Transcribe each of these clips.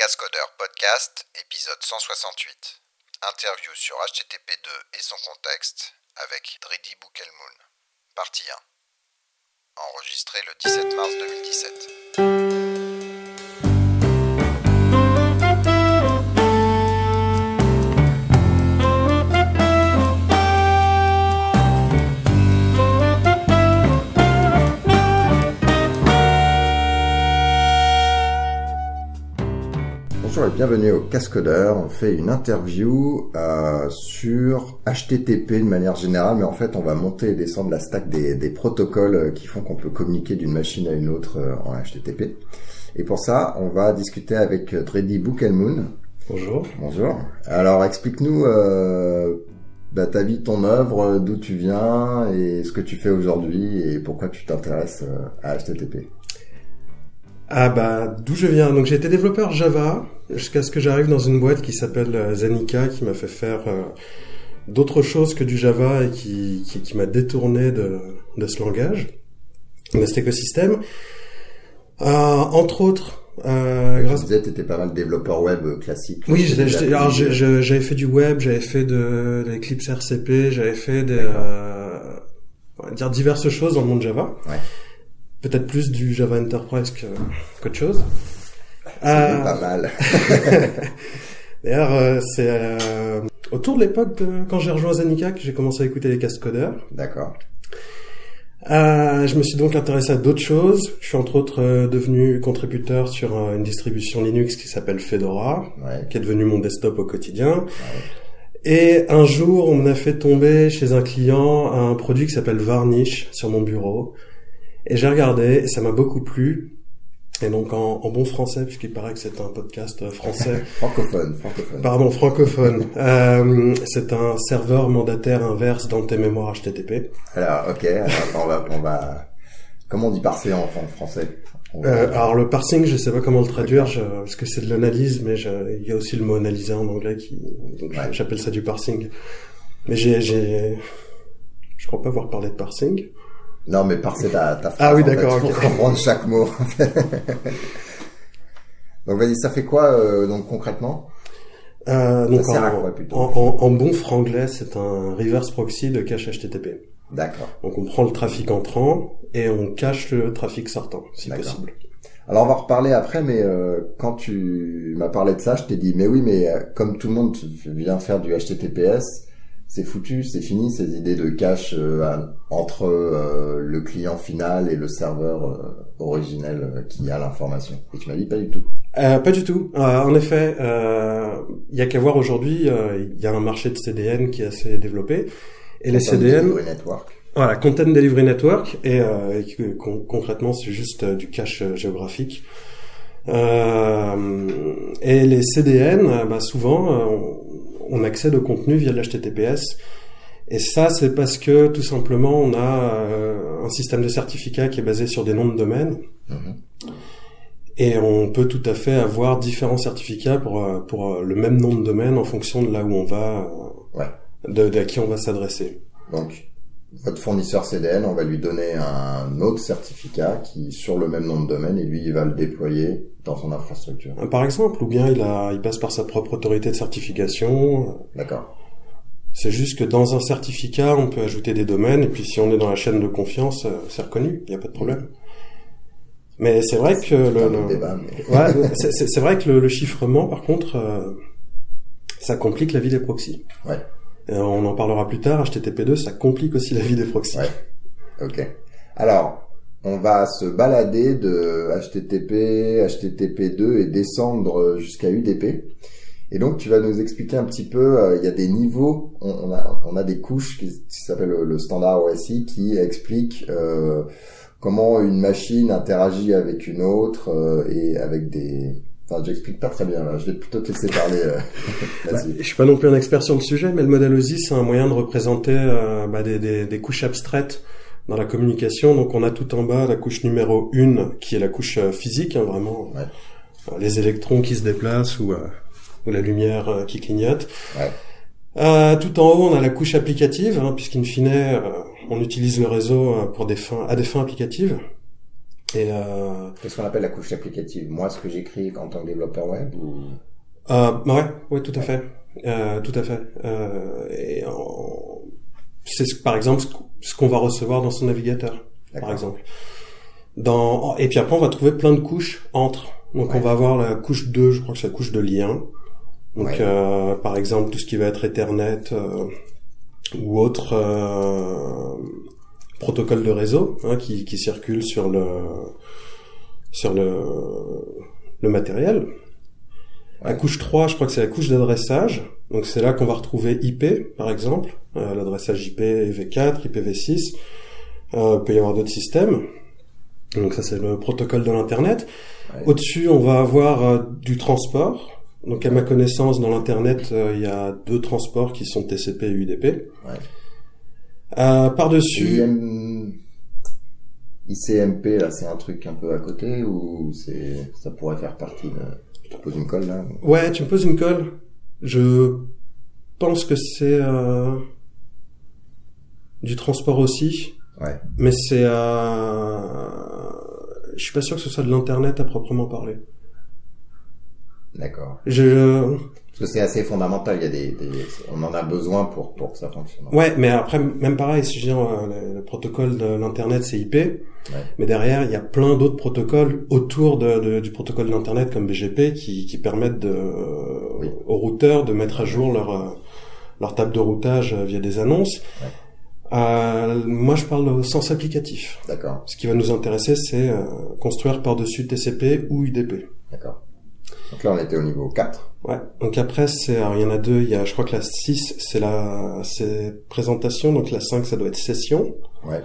LesCastCodeurs podcast, épisode 168. Interview sur HTTP/2 et son contexte avec Dridi Boukelmoune. Partie 1. Enregistré le 17 mars 2017. Bonjour et bienvenue au Cascodeur. On fait une interview sur HTTP de manière générale, mais en fait on va monter et descendre la stack des protocoles qui font qu'on peut communiquer d'une machine à une autre en HTTP. Et pour ça, on va discuter avec Dridi Boukelmoune. Bonjour. Bonjour. Alors explique-nous ta vie, ton œuvre, d'où tu viens et ce que tu fais aujourd'hui et pourquoi tu t'intéresses à HTTP. D'où je viens. Donc j'ai été développeur Java jusqu'à ce que j'arrive dans une boîte qui s'appelle Zenika, qui m'a fait faire d'autres choses que du Java et qui m'a détourné de ce langage, de cet écosystème. Entre autres, grâce... Tu disais, t'étais pas mal développeur web classique. Oui, j'avais fait du web, j'avais fait de l'Eclipse RCP, j'avais fait diverses choses dans le monde Java. Ouais. Peut-être plus du Java Enterprise qu'autre chose. C'est pas mal. D'ailleurs, c'est autour de l'époque quand j'ai rejoint Zenika que j'ai commencé à écouter les Castcodeurs. D'accord. Je me suis donc intéressé à d'autres choses. Je suis entre autres devenu contributeur sur une distribution Linux qui s'appelle Fedora, ouais, qui est devenue mon desktop au quotidien. Ouais. Et un jour, on m'a fait tomber chez un client un produit qui s'appelle Varnish sur mon bureau. Et j'ai regardé, et ça m'a beaucoup plu. Et donc, en bon français, puisqu'il paraît que c'est un podcast français. francophone. Pardon, francophone. C'est un serveur mandataire inverse dans tes mémoires HTTP. Alors, ok. Alors, on va... Comment on dit parser en français? Alors, le parsing, je sais pas comment le traduire, parce que c'est de l'analyse, mais il y a aussi le mot analyser en anglais donc, ouais, j'appelle ça du parsing. Mais je crois pas avoir parlé de parsing. Non, mais parser ta phrase. Ah oui, d'accord. Il faut comprendre chaque mot. Donc, vas-y, ça fait quoi, donc, concrètement? Donc, en bon franglais, c'est un reverse proxy de cache HTTP. D'accord. Donc, on prend le trafic entrant et on cache le trafic sortant, si possible. Alors, on va reparler après, mais quand tu m'as parlé de ça, je t'ai dit, mais oui, mais comme tout le monde vient faire du HTTPS, c'est foutu, c'est fini, ces idées de cache entre le client final et le serveur originel qui a l'information. Et tu m'as dit pas du tout. Pas du tout. En effet, il y a qu'à voir aujourd'hui, il y a un marché de CDN qui est assez développé. Et les CDN... Content Delivery Network. Voilà, Content Delivery Network. Et concrètement, c'est juste du cache géographique. Et les CDN, souvent... on accède au contenu via l'HTTPS. Et ça, c'est parce que, tout simplement, on a un système de certificat qui est basé sur des noms de domaines. Mmh. Et on peut tout à fait avoir différents certificats pour le même nom de domaine en fonction de là où on va, ouais, de à qui on va s'adresser. Donc, votre fournisseur CDN, on va lui donner un autre certificat qui, sur le même nom de domaine, et lui, il va le déployer dans son infrastructure. Par exemple, ou bien il passe par sa propre autorité de certification. D'accord. C'est juste que dans un certificat, on peut ajouter des domaines, et puis si on est dans la chaîne de confiance, c'est reconnu, il n'y a pas de problème. Mais c'est vrai que le débat, mais... ouais, c'est vrai que le chiffrement, par contre, ça complique la vie des proxys. Ouais. On en parlera plus tard, HTTP2, ça complique aussi la vie des proxys. Ouais. Ok. Alors, on va se balader de HTTP, HTTP2 et descendre jusqu'à UDP. Et donc, tu vas nous expliquer un petit peu, il y a des niveaux, on a des couches qui s'appellent le standard OSI qui explique comment une machine interagit avec une autre et avec des... Enfin, j'explique pas très bien, là. Je vais plutôt te laisser parler là-dessus. Je suis pas non plus un expert sur le sujet, mais le modèle OSI, c'est un moyen de représenter des couches abstraites dans la communication. Donc, on a tout en bas la couche numéro 1, qui est la couche physique, hein, vraiment, ouais, les électrons qui se déplacent ou la lumière qui clignote. Ouais. Tout en haut, on a la couche applicative, hein, puisqu'in fine, on utilise le réseau à des fins applicatives. C'est ce qu'on appelle la couche applicative. Moi, ce que j'écris en tant que développeur web ou... ouais, tout à fait. Et c'est par exemple ce qu'on va recevoir dans son navigateur. D'accord. Par exemple. Et puis après, on va trouver plein de couches entre. Donc, on va avoir la couche 2, je crois que c'est la couche de lien. Donc, par exemple, tout ce qui va être Ethernet ou autre protocole de réseau qui circule sur le matériel. La couche 3, je crois que c'est la couche d'adressage. Donc, c'est là qu'on va retrouver IP, par exemple. L'adressage IP IPv4, IPv6. Il peut y avoir d'autres systèmes. Donc ça, c'est le protocole de l'Internet. Ouais. Au-dessus, on va avoir du transport. Donc à ma connaissance, dans l'Internet, il y a deux transports qui sont TCP et UDP. Ouais. Par-dessus... ICMP, là, c'est un truc un peu à côté ou ça pourrait faire partie de... Tu me poses une colle, là. Ouais, tu me poses une colle. Je pense que c'est du transport aussi. Ouais. Mais c'est... Je suis pas sûr que ce soit de l'internet à proprement parler. D'accord. Parce que c'est assez fondamental. Il y a on en a besoin pour que ça fonctionne. Ouais, mais après, même pareil, si je dis le protocole de l'internet, c'est IP. Ouais. Mais derrière, il y a plein d'autres protocoles autour du protocole de l'internet, comme BGP, qui permettent aux routeurs de mettre à jour leur table de routage via des annonces. Ouais. Moi, je parle au sens applicatif. D'accord. Ce qui va nous intéresser, c'est construire par-dessus TCP ou UDP. D'accord. Donc là, on était au niveau 4. Ouais. Donc après, il y en a deux. Je crois que la 6, c'est présentation. Donc la 5, ça doit être session. Ouais.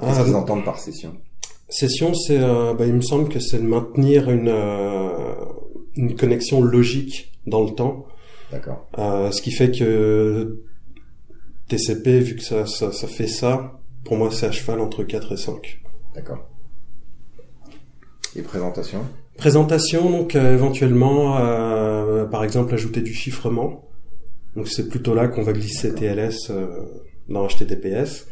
Qu'est-ce qu'ils entendent par session? Session, c'est, il me semble que c'est de maintenir une connexion logique dans le temps. D'accord. Ce qui fait que TCP, vu que ça fait ça, pour moi, c'est à cheval entre 4 et 5. D'accord. Et présentation? Présentation, donc, éventuellement, par exemple, ajouter du chiffrement. Donc, c'est plutôt là qu'on va glisser TLS dans HTTPS.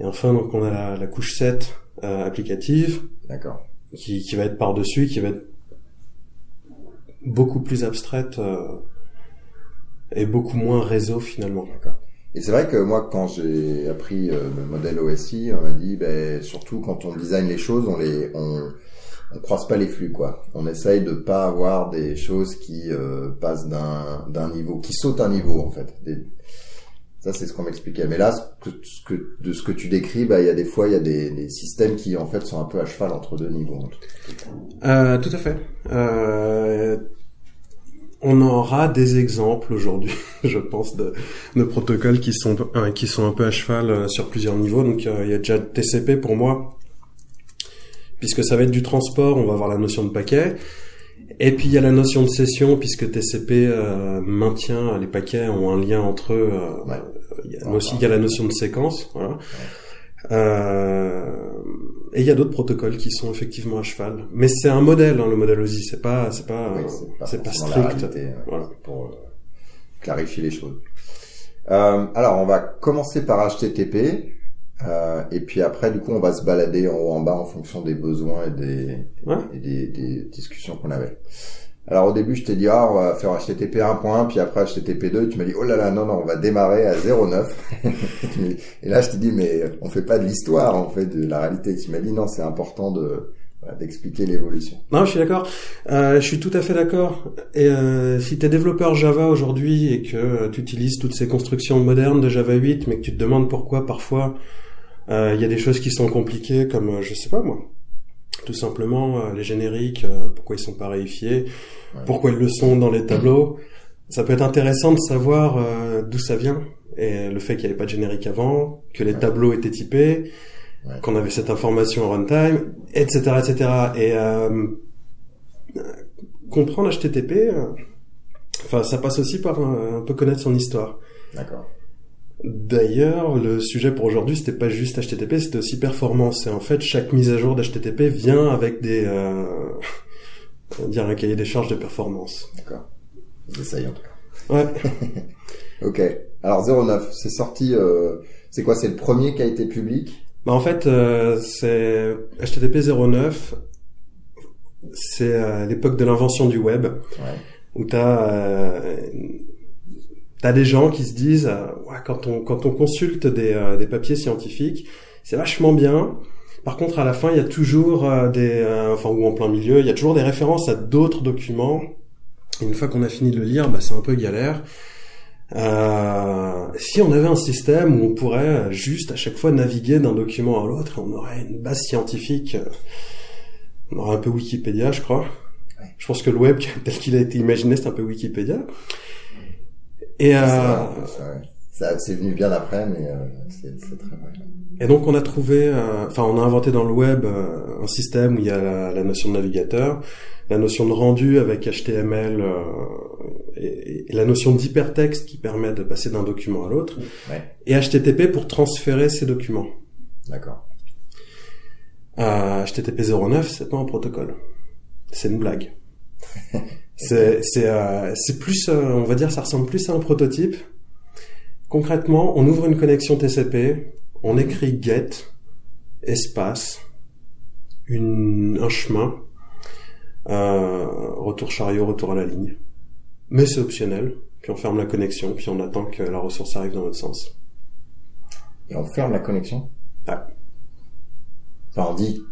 Et enfin, donc, on a la couche 7 applicative. D'accord. Qui va être par-dessus, qui va être beaucoup plus abstraite et beaucoup moins réseau, finalement. D'accord. Et c'est vrai que moi, quand j'ai appris le modèle OSI, on m'a dit, surtout quand on design les choses, on croise pas les flux, quoi. On essaye de pas avoir des choses qui passent d'un niveau, qui sautent un niveau, en fait. Ça, c'est ce qu'on m'expliquait. Mais là, de ce que tu décris, il y a des fois, il y a des systèmes qui, en fait, sont un peu à cheval entre deux niveaux. Tout à fait. On aura des exemples aujourd'hui, je pense, de protocoles qui sont un peu à cheval sur plusieurs niveaux. Donc, il y a déjà TCP pour moi, puisque ça va être du transport, on va avoir la notion de paquet. Et puis, il y a la notion de session, puisque TCP maintient, les paquets ont un lien entre eux. Il y a la notion de séquence. Voilà. Ouais. Et il y a d'autres protocoles qui sont effectivement à cheval, mais c'est un modèle, le modèle OSI, c'est pas strict. Réalité, voilà. Pour clarifier les choses. Alors on va commencer par HTTP et puis après du coup on va se balader en haut en bas en fonction des besoins et des discussions qu'on avait. Alors au début je t'ai dit on va faire HTTP 1.1 puis après HTTP 2, tu m'as dit oh là là non on va démarrer à 0.9 et là je t'ai dit mais on fait pas de l'histoire, on fait de la réalité. Tu m'as dit non, c'est important d'expliquer l'évolution. Non, je suis d'accord. Je suis tout à fait d'accord. Et si tu es développeur Java aujourd'hui et que tu utilises toutes ces constructions modernes de Java 8 mais que tu te demandes pourquoi parfois il y a des choses qui sont compliquées comme je sais pas moi. Tout simplement, les génériques, pourquoi ils sont pas réifiés, pourquoi ils le sont dans les tableaux. Ça peut être intéressant de savoir d'où ça vient, et le fait qu'il n'y avait pas de générique avant, que les tableaux étaient typés, qu'on avait cette information en runtime, etc., etc. Et comprendre HTTP, ça passe aussi par un peu connaître son histoire. D'accord. D'ailleurs, le sujet pour aujourd'hui, c'était pas juste HTTP, c'était aussi performance. Et en fait, chaque mise à jour d'HTTP vient avec un cahier des charges de performance. D'accord. J'essaye en tout cas. Ouais. Ok. Alors 0.9, c'est sorti. C'est quoi? C'est le premier qui a été public Bah en fait, c'est HTTP/0.9, c'est l'époque de l'invention du web, où t'as des gens qui se disent, ouais, quand on consulte des papiers scientifiques, c'est vachement bien. Par contre, à la fin, il y a toujours ou en plein milieu, il y a toujours des références à d'autres documents. Et une fois qu'on a fini de le lire, bah, c'est un peu galère. Si on avait un système où on pourrait juste à chaque fois naviguer d'un document à l'autre, on aurait une base scientifique, on aurait un peu Wikipédia, je crois. Ouais. Je pense que le web, tel qu'il a été imaginé, c'est un peu Wikipédia. Et c'est venu bien d'après, mais c'est très vrai. Et donc on a trouvé, on a inventé dans le web un système où il y a la notion de navigateur, la notion de rendu avec HTML et la notion d'hypertexte qui permet de passer d'un document à l'autre, et HTTP pour transférer ces documents. D'accord. HTTP/0.9, c'est pas un protocole, c'est une blague. C'est plus, on va dire, ça ressemble plus à un prototype. Concrètement, on ouvre une connexion TCP, on écrit get, espace, un chemin, retour chariot, retour à la ligne. Mais c'est optionnel, puis on ferme la connexion, puis on attend que la ressource arrive dans notre sens. Et on ferme la connexion ? Ah. Enfin, on dit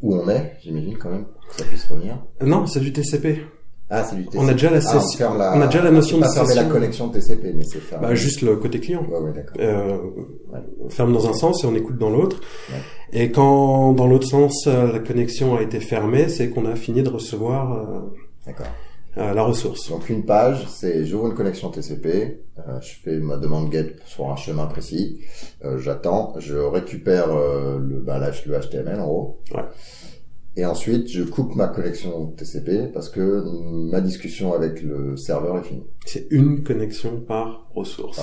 où on est, j'imagine quand même, pour que ça puisse revenir. Non, c'est du TCP. Ah, c'est du TCP. On a déjà la notion de session. On ferme la connexion de TCP, mais c'est fermé. Bah, juste le côté client. Ouais, d'accord. On ferme dans un sens et on écoute dans l'autre. Ouais. Et quand, dans l'autre sens, la connexion a été fermée, c'est qu'on a fini de recevoir, la ressource. Donc, une page, c'est j'ouvre une connexion TCP, je fais ma demande GET sur un chemin précis, j'attends, je récupère, le HTML, en gros. Ouais. Et ensuite, je coupe ma connexion TCP parce que ma discussion avec le serveur est finie. C'est une connexion par ressource.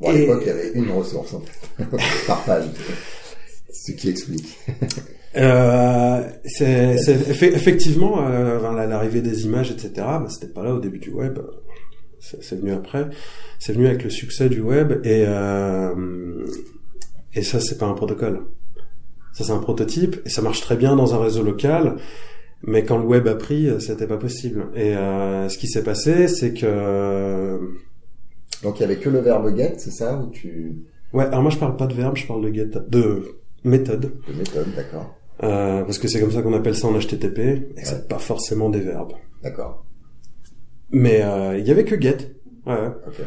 Bon, à l'époque, il y avait une ressource, en fait, par page. Ce qui explique. Effectivement, l'arrivée des images, etc., ben, c'était pas là au début du web. C'est venu après. C'est venu avec le succès du web et ça, c'est pas un protocole. Ça, c'est un prototype, et ça marche très bien dans un réseau local, mais quand le web a pris, c'était pas possible. Et ce qui s'est passé, c'est que... Donc, il y avait que le verbe get, c'est ça, ou tu... Ouais, alors moi, je parle pas de verbe, je parle de get, de méthode. De méthode, d'accord. Parce que c'est comme ça qu'on appelle ça en HTTP, et c'est pas forcément des verbes. D'accord. Mais il y avait que get. Ouais. Okay.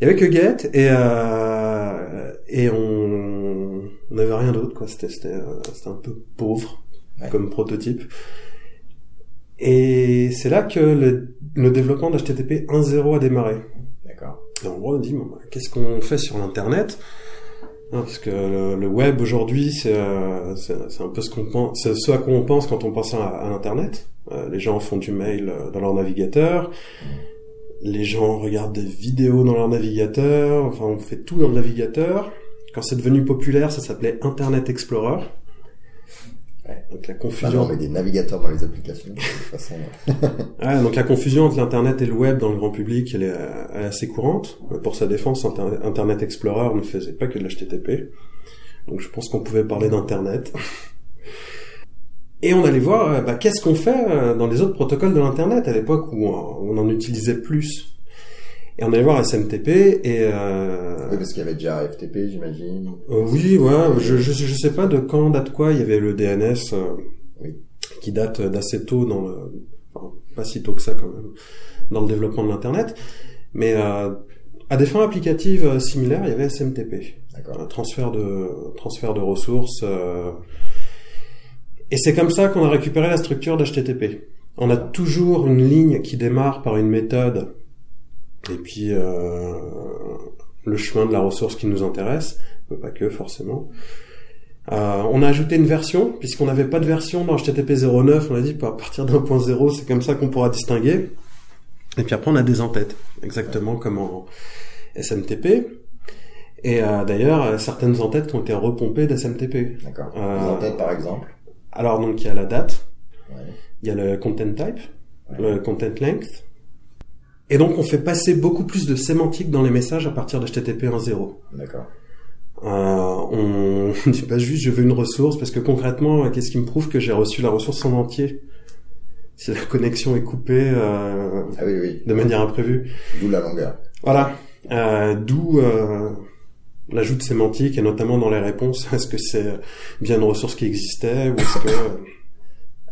Il y avait que get, et on n'avait rien d'autre, quoi. C'était un peu pauvre comme prototype. Et c'est là que le développement d'HTTP 1.0 a démarré. D'accord. Et en gros, on dit, bon, qu'est-ce qu'on fait sur Internet? Parce que le web aujourd'hui, c'est un peu ce à quoi on pense quand on pense à Internet. Les gens font du mail dans leur navigateur. Les gens regardent des vidéos dans leur navigateur. Enfin, on fait tout dans le navigateur. Quand c'est devenu populaire, ça s'appelait Internet Explorer. Ouais. Donc la confusion. On met des navigateurs dans les applications, de toute façon. Ouais, donc la confusion entre l'internet et le web dans le grand public, elle est assez courante. Pour sa défense, Internet Explorer ne faisait pas que de l'HTTP. Donc je pense qu'on pouvait parler d'internet. Et on allait voir, qu'est-ce qu'on fait dans les autres protocoles de l'internet à l'époque où on en utilisait plus. Et on allait voir SMTP et oui, parce qu'il y avait déjà FTP, j'imagine. Oui, ouais. Je sais pas de quand date quoi. Il y avait le DNS qui date d'assez tôt pas si tôt que ça quand même, dans le développement de l'internet. Mais à des fins applicatives similaires, il y avait SMTP. D'accord. Transfert de ressources. Et c'est comme ça qu'on a récupéré la structure d'HTTP. On a toujours une ligne qui démarre par une méthode et puis le chemin de la ressource qui nous intéresse, mais pas que forcément. On a ajouté une version, puisqu'on n'avait pas de version dans HTTP 0.9, on a dit à partir d'un 1.0, c'est comme ça qu'on pourra distinguer. Et puis après on a des entêtes, exactement comme en SMTP. Et d'ailleurs, certaines entêtes ont été repompées d'SMTP. D'accord. Les entêtes par exemple. Alors donc il y a la date, il y a le content type, le content length. Et donc, on fait passer beaucoup plus de sémantique dans les messages à partir d'HTTP 1.0. D'accord. on ne dit pas juste je veux une ressource, parce que concrètement, qu'est-ce qui me prouve que j'ai reçu la ressource en entier ? Si la connexion est coupée de manière imprévue. D'où la longueur. Voilà. D'où l'ajout de sémantique, et notamment dans les réponses. Est-ce que c'est bien une ressource qui existait, ou est-ce que...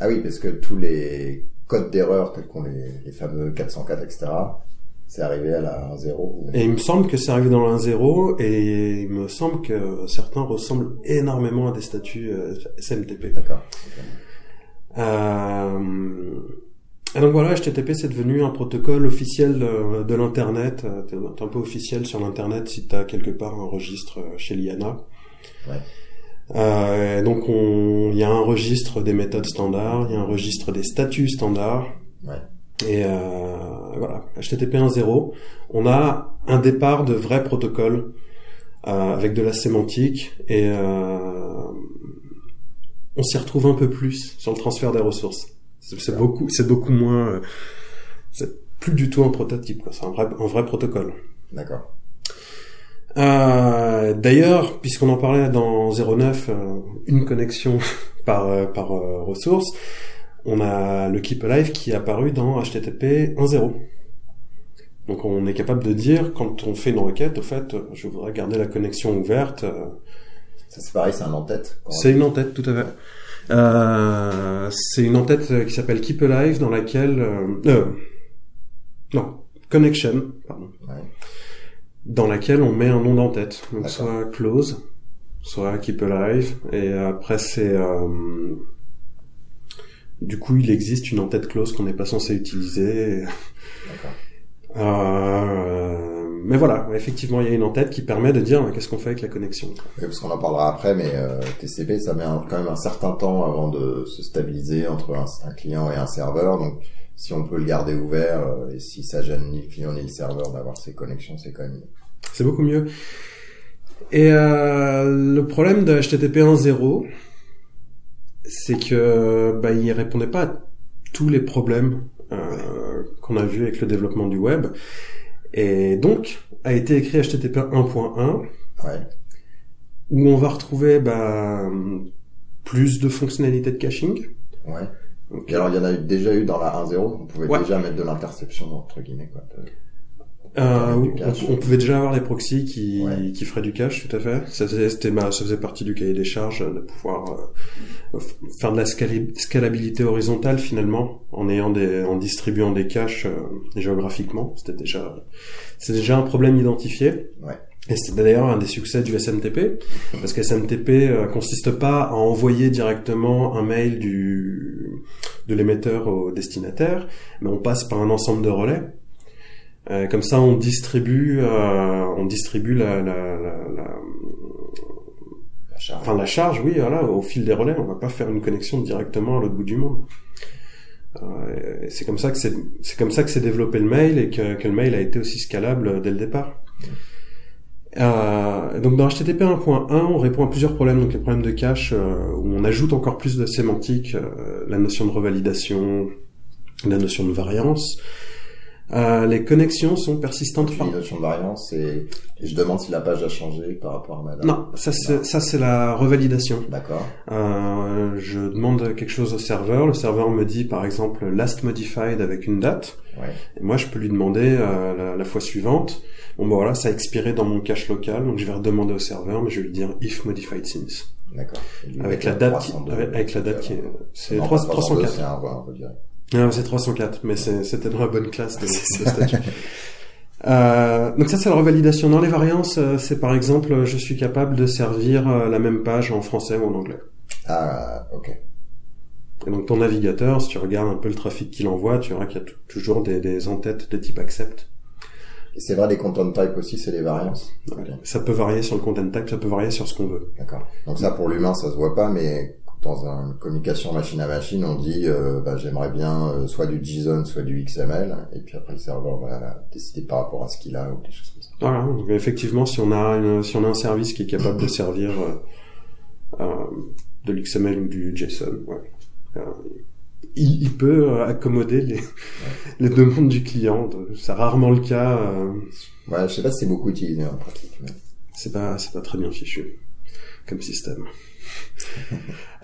Ah oui, parce que tous les codes d'erreur, tels qu'on les fameux 404, etc., c'est arrivé à la 1.0. Ou... Et il me semble que c'est arrivé dans la 1.0, et il me semble que certains ressemblent énormément à des statuts SMTP. D'accord. Okay. Et donc voilà, HTTP, c'est devenu un protocole officiel de l'Internet. T'es un peu officiel sur l'Internet si t'as quelque part un registre chez l'IANA. Ouais. Et donc il y a un registre des méthodes standards, il y a un registre des statuts standards. Ouais. Et voilà, HTTP 1.0, on a un départ de vrai protocole avec de la sémantique, et on s'y retrouve un peu plus sur le transfert des ressources. C'est beaucoup moins, c'est plus du tout un prototype, quoi. C'est un vrai protocole. D'accord. D'ailleurs, puisqu'on en parlait dans 09, une connexion par ressource, on a le keep alive qui est apparu dans HTTP 1.0. Donc on est capable de dire, quand on fait une requête, au fait, je voudrais garder la connexion ouverte. Ça c'est pareil, c'est un en-tête. C'est une en-tête, tout à fait. C'est une en-tête qui s'appelle keep alive, dans laquelle... connection, pardon. Ouais. Dans laquelle on met un nom d'en-tête. Donc d'accord. Soit close, soit keep alive, et après c'est... Du coup, il existe une en-tête close qu'on n'est pas censé utiliser. D'accord. Mais voilà, effectivement, il y a une en-tête qui permet de dire qu'est-ce qu'on fait avec la connexion. Oui, parce qu'on en parlera après, mais TCP, ça met quand même un certain temps avant de se stabiliser entre un client et un serveur. Donc, si on peut le garder ouvert, et si ça gêne ni le client ni le serveur d'avoir ces connexions, c'est quand même mieux. C'est beaucoup mieux. Et le problème de HTTP 1.0... c'est que il répondait pas à tous les problèmes qu'on a vus avec le développement du web, et donc a été écrit HTTP 1.1, ouais, où on va retrouver plus de fonctionnalités de caching. Ouais. Okay. Alors il y en a déjà eu dans la 1.0, on pouvait déjà mettre de l'interception entre guillemets, quoi. On pouvait déjà avoir des proxys qui feraient du cache, tout à fait. Ça faisait partie du cahier des charges de pouvoir faire de la scalabilité horizontale finalement, en distribuant des caches géographiquement. C'est déjà un problème identifié. Ouais. Et c'était d'ailleurs un des succès du SMTP, parce que SMTP consiste pas à envoyer directement un mail de l'émetteur au destinataire, mais on passe par un ensemble de relais. Comme ça, on distribue la charge. Enfin, la charge, oui, voilà, au fil des relais. On va pas faire une connexion directement à l'autre bout du monde. C'est comme ça que s'est développé le mail, et que le mail a été aussi scalable dès le départ. Donc, dans HTTP 1.1, on répond à plusieurs problèmes. Donc, les problèmes de cache, où on ajoute encore plus de sémantique, la notion de revalidation, la notion de variance. Les connexions sont persistantes. La notion de variance, et je demande si la page a changé par rapport à madame. Non, ça c'est la revalidation. D'accord. Je demande quelque chose au serveur, le serveur me dit par exemple last modified avec une date. Ouais. Et moi je peux lui demander la fois suivante. Bon voilà, ça a expiré dans mon cache local, donc je vais redemander au serveur, mais je vais lui dire if modified since. D'accord. Avec la date qui est... C'est 304. C'est un peu direct. Non, c'est 304, mais c'était dans la bonne classe de statut. Donc ça, c'est la revalidation. Dans les variances, c'est par exemple, je suis capable de servir la même page en français ou en anglais. Ah, ok. Et donc ton navigateur, si tu regardes un peu le trafic qu'il envoie, tu verras qu'il y a toujours des en-têtes de type accept. Et c'est vrai, les content types aussi, c'est les variances. Okay. Ça peut varier sur le content type, ça peut varier sur ce qu'on veut. D'accord. Donc ça, pour l'humain, ça se voit pas, mais... Dans une communication machine à machine, on dit j'aimerais bien soit du JSON, soit du XML, et puis après le serveur va décider par rapport à ce qu'il a ou des choses comme ça. Voilà. Donc effectivement, si on a un service qui est capable de servir de l'XML ou du JSON, ouais, il peut accommoder les demandes du client. C'est rarement le cas. Ouais, je sais pas si c'est beaucoup utilisé en pratique. Mais... C'est pas très bien fichu. comme système.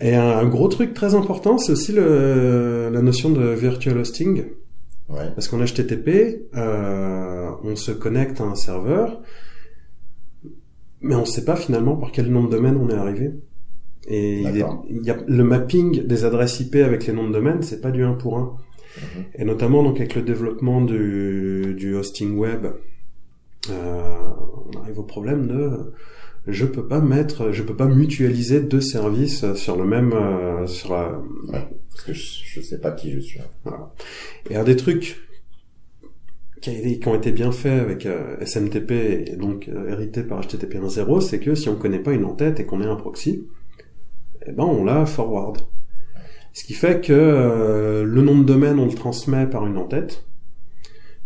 Et un gros truc très important, c'est aussi la notion de virtual hosting. Ouais. Parce qu'en HTTP, on se connecte à un serveur, mais on ne sait pas finalement par quel nom de domaine on est arrivé. Et il y a le mapping des adresses IP avec les noms de domaine, c'est pas du 1 pour 1. Mmh. Et notamment donc avec le développement du hosting web, on arrive au problème de je peux pas mutualiser deux services sur le même ouais, parce que je sais pas qui je suis. Voilà. Et un des trucs qui ont été bien faits avec SMTP et donc hérité par HTTP 1.0, c'est que si on connaît pas une entête et qu'on est un proxy, eh ben on la forward. Ce qui fait que le nom de domaine, on le transmet par une entête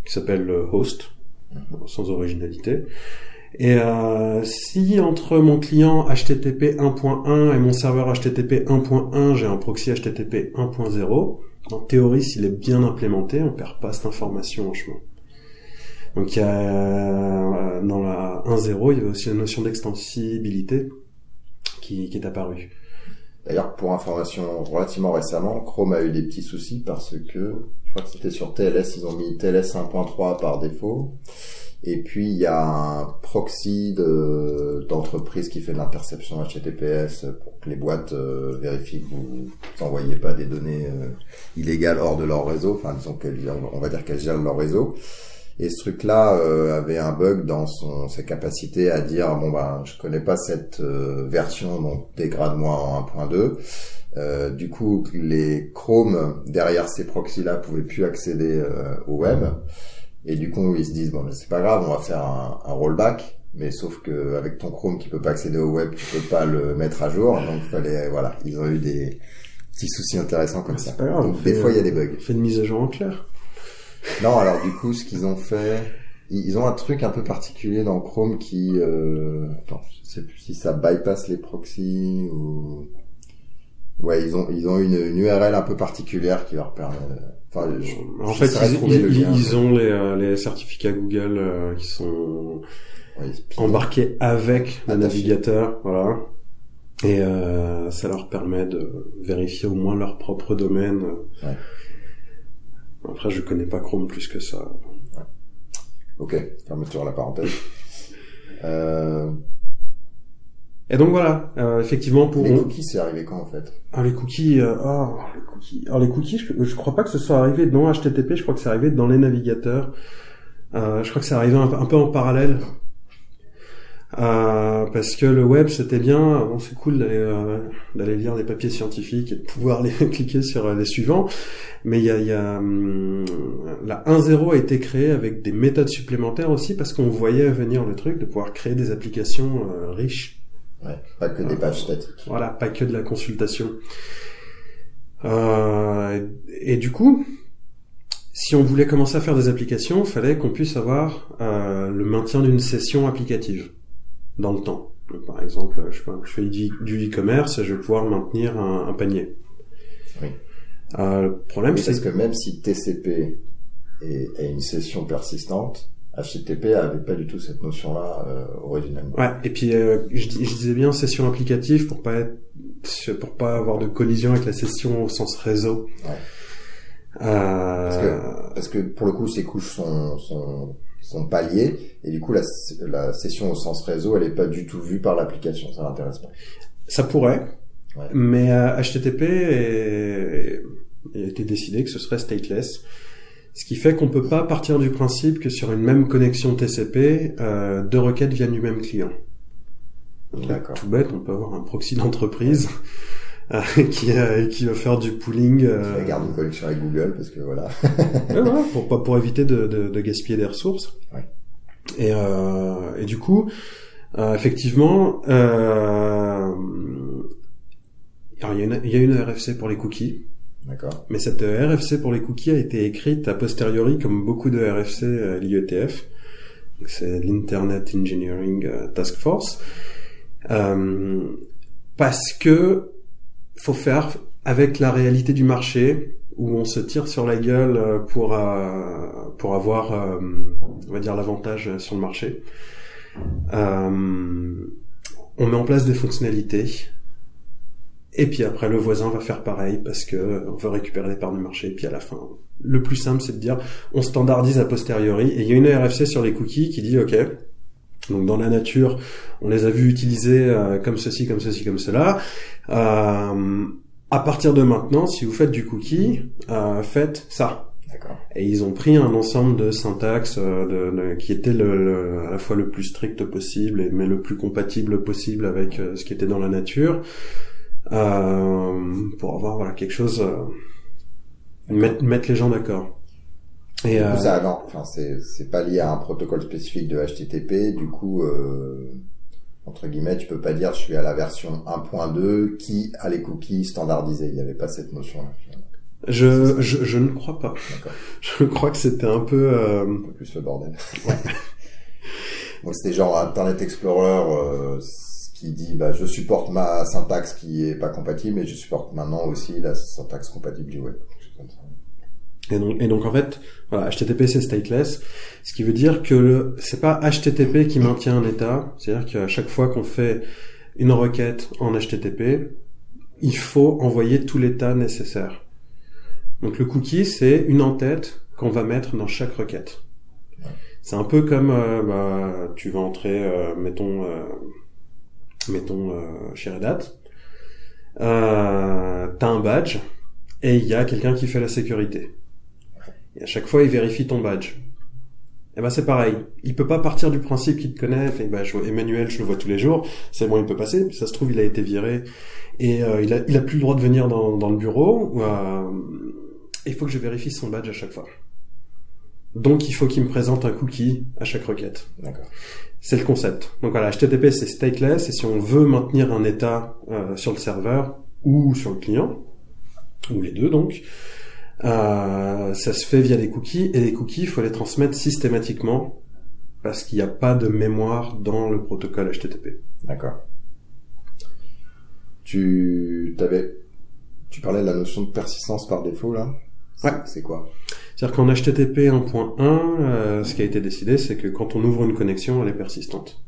qui s'appelle host, sans originalité. Et si entre mon client HTTP 1.1 et mon serveur HTTP 1.1, j'ai un proxy HTTP 1.0, en théorie, s'il est bien implémenté, on perd pas cette information en chemin. Donc il y a dans la 1.0, il y avait aussi la notion d'extensibilité qui est apparue. D'ailleurs, pour information, relativement récemment, Chrome a eu des petits soucis parce que, je crois que c'était sur TLS, ils ont mis TLS 1.3 par défaut. Et puis, il y a un proxy d'entreprise qui fait de l'interception HTTPS pour que les boîtes vérifient que vous n'envoyez pas des données illégales hors de leur réseau. Enfin, disons on va dire qu'elles gèrent leur réseau. Et ce truc-là avait un bug dans sa capacité à dire je connais pas cette version, donc dégrade-moi en 1.2. Du coup, les Chrome derrière ces proxys-là pouvaient plus accéder au web. Et du coup, ils se disent mais c'est pas grave, on va faire un rollback. Mais sauf que avec ton Chrome qui peut pas accéder au web, tu peux pas le mettre à jour. Donc ils ont eu des petits soucis intéressants comme ça. C'est pas grave, donc, des fois il y a des bugs. On fait une mise à jour en clair. Non, alors du coup, ce qu'ils ont fait, ils ont un truc un peu particulier dans Chrome qui, je sais plus si ça bypass les proxys ou, ouais, ils ont une URL un peu particulière qui leur permet. En fait, ils ont les certificats Google qui sont embarqués avec le navigateur, voilà, et ça leur permet de vérifier au moins leur propre domaine. Ouais. Après, je connais pas Chrome plus que ça. Ouais. Ok, fermeture à la parenthèse. Et donc voilà, effectivement pour... Les cookies, c'est arrivé quand en fait ? Les cookies, je crois pas que ce soit arrivé dans HTTP, je crois que c'est arrivé dans les navigateurs. Je crois que c'est arrivé un peu en parallèle. Parce que le web, c'était bien, c'est cool d'aller lire des papiers scientifiques et de pouvoir les cliquer sur les suivants, mais la 1.0 a été créée avec des méthodes supplémentaires aussi, parce qu'on voyait venir le truc de pouvoir créer des applications riches. Ouais, pas que des pages statiques. Voilà, pas que de la consultation. Et du coup, si on voulait commencer à faire des applications, il fallait qu'on puisse avoir le maintien d'une session applicative dans le temps. Donc, par exemple, je fais du e-commerce, je vais pouvoir maintenir un panier. Oui. Le problème, c'est que même si TCP a une session persistante, HTTP avait pas du tout cette notion-là originellement. Ouais. Et puis je disais bien session applicative pour pas avoir de collision avec la session au sens réseau. Ouais. Parce que pour le coup, ces couches sont pas liées, et du coup la session au sens réseau, elle est pas du tout vue par l'application, ça l'intéresse pas. Ça pourrait, ouais. Mais HTTP a été décidé que ce serait stateless, ce qui fait qu'on peut pas partir du principe que sur une même connexion TCP, deux requêtes viennent du même client. D'accord. Tout bête, on peut avoir un proxy d'entreprise. Qui va faire du pooling. Qui regarde une connexion avec Google parce que voilà. Ouais, voilà, pour éviter de gaspiller des ressources. Ouais. Et du coup, effectivement, il y a une RFC pour les cookies. D'accord. Mais cette RFC pour les cookies a été écrite a posteriori comme beaucoup de RFC l'IETF. Donc c'est l'Internet Engineering Task Force. Parce que faut faire avec la réalité du marché où on se tire sur la gueule pour avoir, on va dire, l'avantage sur le marché. on met en place des fonctionnalités, et puis après, le voisin va faire pareil parce que on veut récupérer des parts de marché. Et puis à la fin, le plus simple, c'est de dire, on standardise a posteriori. Et il y a une RFC sur les cookies qui dit, OK, donc dans la nature, on les a vus utiliser comme ceci, comme ceci, comme cela. À partir de maintenant, si vous faites du cookie, faites ça. D'accord. Et ils ont pris un ensemble de syntaxes qui était à la fois le plus strict possible, mais le plus compatible possible avec ce qui était dans la nature, pour avoir quelque chose, mettre les gens d'accord. Et du coup, ça, non, enfin c'est pas lié à un protocole spécifique de HTTP. Du coup, entre guillemets, tu peux pas dire je suis à la version 1.2 qui a les cookies standardisés. Il y avait pas cette notion là. Je ne crois pas. D'accord. Je crois que c'était un peu plus le bordel. Ouais. Donc c'était genre Internet Explorer qui dit je supporte ma syntaxe qui est pas compatible, et je supporte maintenant aussi la syntaxe compatible du web. Et donc en fait, voilà, HTTP c'est stateless, ce qui veut dire que c'est pas HTTP qui maintient un état, c'est-à-dire qu'à chaque fois qu'on fait une requête en HTTP, il faut envoyer tout l'état nécessaire. Donc le cookie, c'est une en-tête qu'on va mettre dans chaque requête. Ouais. C'est un peu comme tu vas entrer, mettons chez Red Hat, t'as un badge et il y a quelqu'un qui fait la sécurité. Ouais. Et à chaque fois, il vérifie ton badge. Et c'est pareil. Il peut pas partir du principe qu'il te connaît. Emmanuel, je le vois tous les jours. C'est bon, il peut passer. Ça se trouve, il a été viré et il a plus le droit de venir dans le bureau. Il faut que je vérifie son badge à chaque fois. Donc, il faut qu'il me présente un cookie à chaque requête. D'accord. C'est le concept. Donc voilà, HTTP, c'est stateless, et si on veut maintenir un état sur le serveur ou sur le client, ou les deux donc, ça se fait via des cookies, et les cookies, il faut les transmettre systématiquement parce qu'il n'y a pas de mémoire dans le protocole HTTP. D'accord. Tu parlais de la notion de persistance par défaut, là. Ouais. C'est quoi? C'est-à-dire qu'en HTTP 1.1, ce qui a été décidé, c'est que quand on ouvre une connexion, elle est persistante.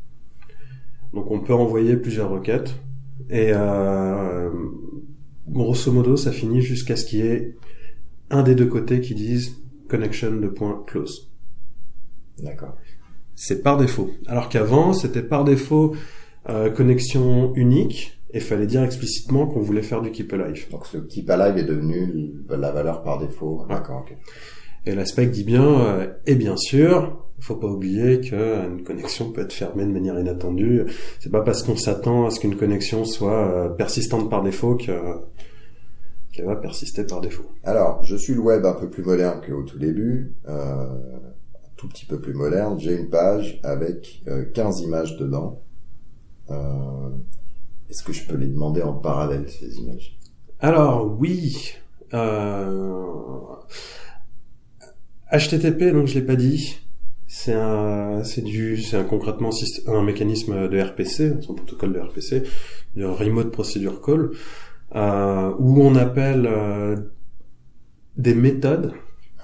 Donc on peut envoyer plusieurs requêtes, et grosso modo, ça finit jusqu'à ce qu'il y ait un des deux côtés qui dise connection de point close. D'accord. C'est par défaut. Alors qu'avant, c'était par défaut connexion unique, et fallait dire explicitement qu'on voulait faire du keep alive. Donc ce keep alive est devenu la valeur par défaut. Ouais. D'accord, ok. Et l'aspect dit bien, et bien sûr, faut pas oublier qu'une connexion peut être fermée de manière inattendue. C'est pas parce qu'on s'attend à ce qu'une connexion soit persistante par défaut qu'elle va persister par défaut. Alors, je suis le web un peu plus moderne qu'au tout début, un tout petit peu plus moderne. J'ai une page avec 15 images dedans. Est-ce que je peux les demander en parallèle, ces images? Alors, oui. HTTP, donc je l'ai pas dit, c'est concrètement un mécanisme de RPC, son protocole de RPC, de Remote Procedure Call, où on appelle des méthodes,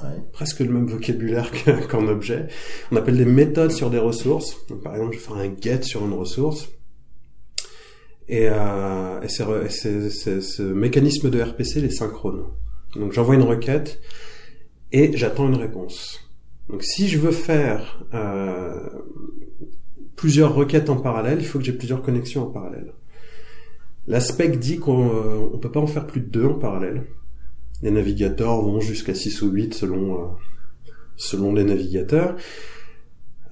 ouais, presque le même vocabulaire qu'en objet, on appelle des méthodes sur des ressources. Donc, par exemple, je vais faire un get sur une ressource, et ce mécanisme de RPC les synchrone. Donc j'envoie une requête et j'attends une réponse. Donc si je veux faire plusieurs requêtes en parallèle, il faut que j'ai plusieurs connexions en parallèle. La spec dit qu'on peut pas en faire plus de 2 en parallèle. Les navigateurs vont jusqu'à 6 ou 8 selon les navigateurs.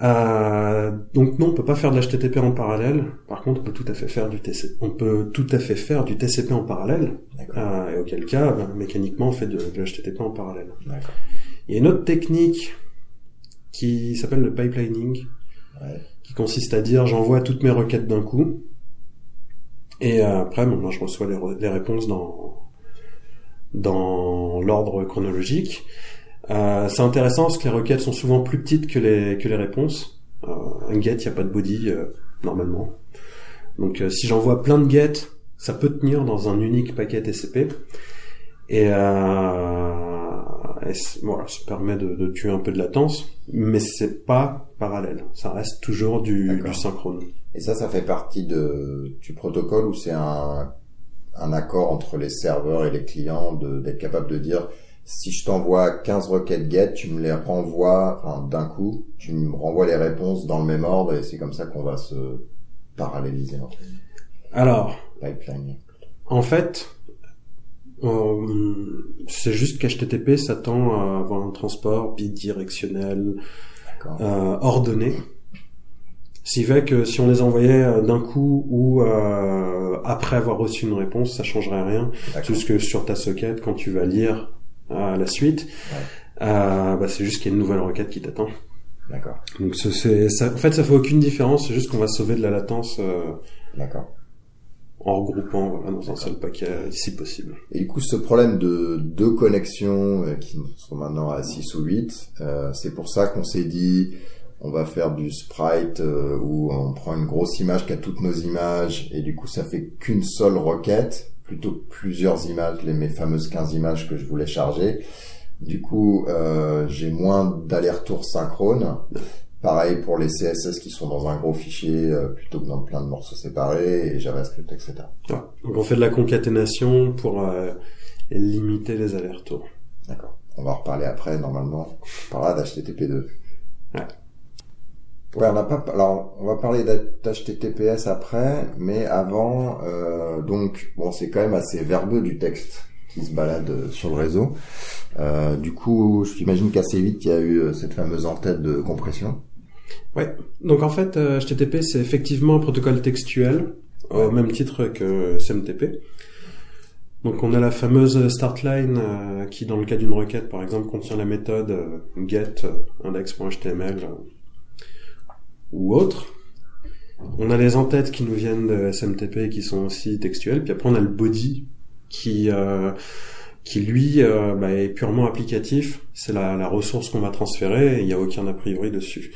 Donc non, on peut pas faire de l'HTTP en parallèle. Par contre, on peut tout à fait faire du TCP. On peut tout à fait faire du TCP en parallèle. Et auquel cas, mécaniquement, on fait de l'HTTP en parallèle. D'accord. Il y a une autre technique qui s'appelle le pipelining, ouais, qui consiste à dire j'envoie toutes mes requêtes d'un coup, et après, je reçois les réponses dans l'ordre chronologique. C'est intéressant parce que les requêtes sont souvent plus petites que les réponses. Un get, il y a pas de body normalement. Donc si j'envoie plein de get, ça peut tenir dans un unique paquet TCP. Ça permet de tuer un peu de latence, mais c'est pas parallèle. Ça reste toujours du synchrone. Et ça, ça fait partie du protocole où c'est un accord entre les serveurs et les clients d'être capable de dire si je t'envoie 15 requêtes GET, tu me les renvoies, enfin, d'un coup, tu me renvoies les réponses dans le même ordre et c'est comme ça qu'on va se paralléliser. Alors, pipeline. En fait, c'est juste qu'HTTP s'attend à avoir un transport bidirectionnel, ordonné. Ce qui fait que si on les envoyait d'un coup ou après avoir reçu une réponse, ça changerait rien. Juste que sur ta socket, quand tu vas lire la suite, c'est juste qu'il y a une nouvelle requête qui t'attend. D'accord. Donc en fait, ça fait aucune différence. C'est juste qu'on va sauver de la latence. D'accord. En regroupant dans un seul paquet, si possible. Et du coup, ce problème de deux connexions qui sont maintenant à 6 ou 8, c'est pour ça qu'on s'est dit on va faire du sprite où on prend une grosse image qui a toutes nos images et du coup, ça fait qu'une seule requête, plutôt plusieurs images, mes fameuses 15 images que je voulais charger. Du coup, j'ai moins d'allers-retours synchrones. Pareil pour les CSS qui sont dans un gros fichier plutôt que dans plein de morceaux séparés et JavaScript, etc. Ouais. Donc on fait de la concaténation pour limiter les allers-retours. D'accord. On va en reparler après, normalement. On parlera d'HTTP2. Ouais. Ouais, alors, on va parler d'HTTPS après, mais avant, donc, bon, c'est quand même assez verbeux du texte qui se balade sur le réseau. Du coup, j'imagine qu'assez vite, il y a eu cette fameuse entête de compression. Ouais. Donc en fait, HTTP, c'est effectivement un protocole textuel, au même titre que SMTP. Donc on a la fameuse start line qui, dans le cas d'une requête, par exemple, contient la méthode get index.html ou autre. On a les entêtes qui nous viennent de SMTP qui sont aussi textuelles. Puis après, on a le body qui lui est purement applicatif, c'est la ressource qu'on va transférer, il n'y a aucun a priori dessus.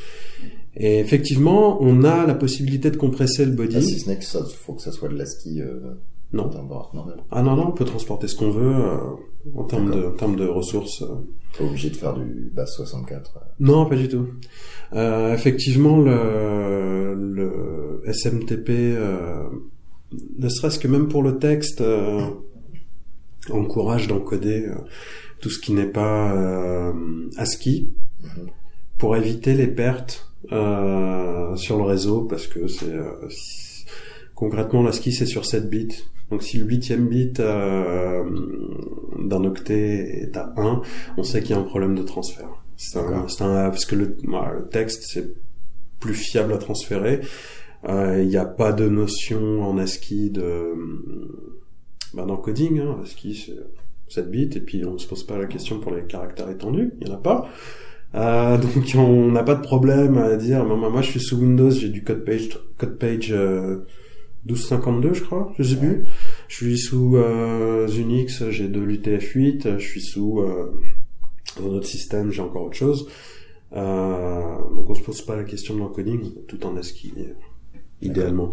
Et effectivement, on a la possibilité de compresser le body. Si ce n'est que ça, faut que ça soit de l'ASCII. Non. On peut transporter ce qu'on veut en termes de ressources. Pas obligé de faire du base 64. Non, pas du tout. Effectivement, le SMTP, ne serait-ce que même pour le texte, encourage d'encoder tout ce qui n'est pas ASCII pour éviter les pertes sur le réseau, parce que c'est concrètement l'ASCII c'est sur 7 bits. Donc si le 8e bit d'un octet est à 1, on sait qu'il y a un problème de transfert. Parce que le texte c'est plus fiable à transférer. Il n'y a pas de notion en ASCII d'encoding, ASCII c'est 7 bits, et puis on se pose pas la question pour les caractères étendus, il n'y en a pas. Donc on n'a pas de problème à dire, moi je suis sous Windows, j'ai du code page 1252 je crois, je sais plus. Je suis sous Unix, j'ai de l'UTF-8, je suis sous un autre système, j'ai encore autre chose. Donc on se pose pas la question de l'encoding, tout en ASCII, idéalement.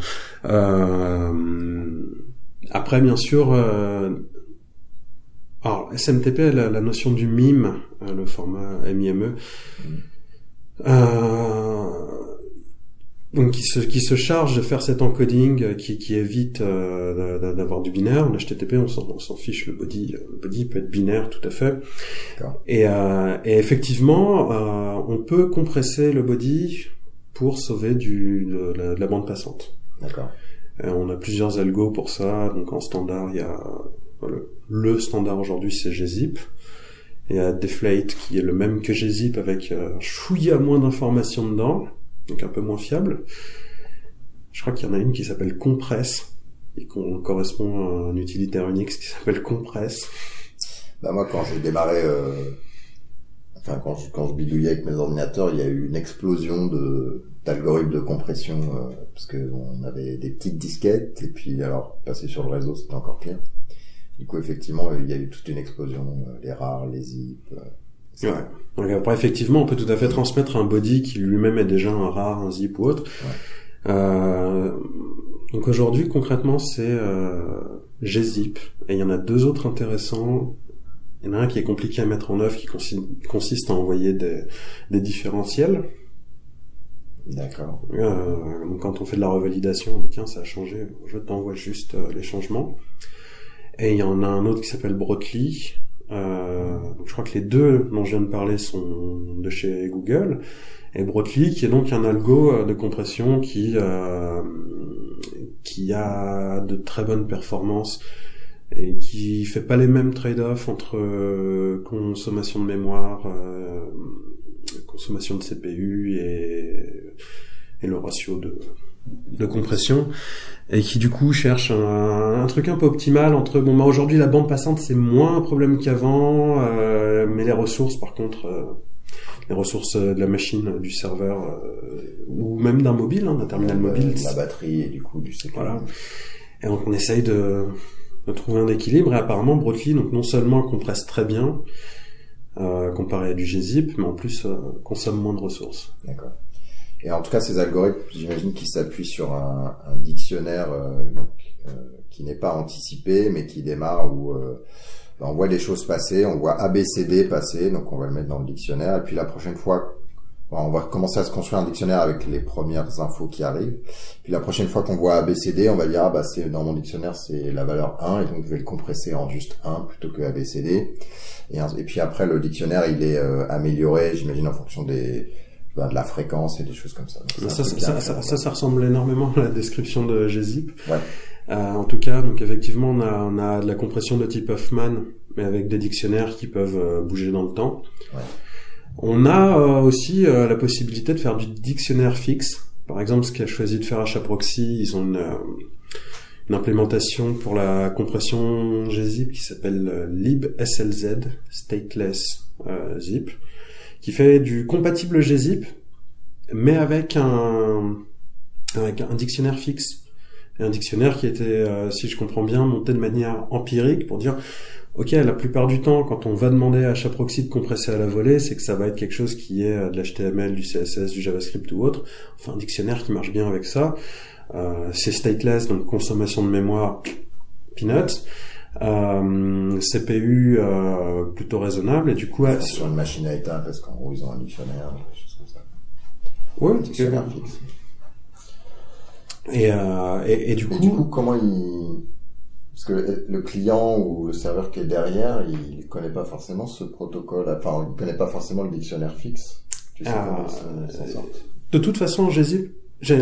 Après, bien sûr, alors SMTP, la notion du MIME, le format MIME, donc qui se charge de faire cet encoding, qui évite d'avoir du binaire. En HTTP, on s'en fiche, le body peut être binaire, tout à fait. Et effectivement, on peut compresser le body pour sauver de la bande passante. D'accord. On a plusieurs algos pour ça. Donc en standard, il y a le standard aujourd'hui, c'est gzip. Il y a deflate qui est le même que gzip avec un chouïa moins d'informations dedans, donc un peu moins fiable. Je crois qu'il y en a une qui s'appelle compress et qu'on correspond à un utilitaire Unix qui s'appelle compress. Moi, quand j'ai démarré, quand je bidouillais avec mes ordinateurs, il y a eu une explosion d'algorithmes de compression, parce que on avait des petites disquettes, et puis alors passer sur le réseau c'était encore pire. Du coup effectivement il y a eu toute une explosion, les RAR, les zip, etc. Ouais. Donc après effectivement on peut tout à fait transmettre un body qui lui-même est déjà un RAR, un zip ou autre. Ouais. Donc aujourd'hui concrètement c'est gzip, et il y en a deux autres intéressants. Il y en a un qui est compliqué à mettre en œuvre, qui consiste à envoyer des différentiels. D'accord. Donc quand on fait de la revalidation, tiens, ça a changé, je t'envoie juste les changements. Et il y en a un autre qui s'appelle Brotli. Je crois que les deux dont je viens de parler sont de chez Google. Et Brotli, qui est donc un algo de compression qui a de très bonnes performances et qui fait pas les mêmes trade-offs entre consommation de mémoire, consommation de CPU et le ratio de compression, et qui du coup cherche un truc un peu optimal entre bon bah aujourd'hui la bande passante c'est moins un problème qu'avant, mais les ressources par contre, les ressources de la machine, du serveur, ou même d'un mobile, d'un terminal mobile, de la batterie et du coup du CPU. Voilà. Et donc on essaye de trouver un équilibre, et apparemment Brotli donc non seulement compresse très bien comparé à du gzip, mais en plus consomme moins de ressources. D'accord. Et en tout cas, ces algorithmes, j'imagine qu'ils s'appuient sur un dictionnaire qui n'est pas anticipé, mais qui démarre où on voit les choses passer, on voit ABCD passer, donc on va le mettre dans le dictionnaire, et puis la prochaine fois, on va commencer à se construire un dictionnaire avec les premières infos qui arrivent, puis la prochaine fois qu'on voit ABCD, on va dire, c'est dans mon dictionnaire, c'est la valeur 1, et donc je vais le compresser en juste 1 plutôt que ABCD, et puis après, le dictionnaire, il est amélioré, j'imagine, en fonction des... de la fréquence et des choses comme ça. Donc, ça ressemble énormément à la description de gzip. Ouais. En tout cas, donc effectivement, on a de la compression de type Huffman, mais avec des dictionnaires qui peuvent bouger dans le temps. Ouais. On a aussi la possibilité de faire du dictionnaire fixe. Par exemple, ce qu'a choisi de faire HAProxy, ils ont une implémentation pour la compression gzip qui s'appelle libslz, stateless zip, qui fait du compatible gzip, mais avec un dictionnaire fixe. Et un dictionnaire qui était, si je comprends bien, monté de manière empirique pour dire ok, la plupart du temps, quand on va demander à HAProxy de compresser à la volée, c'est que ça va être quelque chose qui est de l'HTML, du CSS, du JavaScript ou autre. Enfin, un dictionnaire qui marche bien avec ça. C'est stateless, donc consommation de mémoire, peanuts. CPU plutôt raisonnable, et du coup sur une machine à état, parce qu'en gros ils ont un dictionnaire, des choses comme ça. Oui, un dictionnaire fixe. Et du coup comment il... parce que le client ou le serveur qui est derrière, il connaît pas forcément ce protocole, enfin il connaît pas forcément le dictionnaire fixe. Tu sais comment ça sort. De toute façon, il y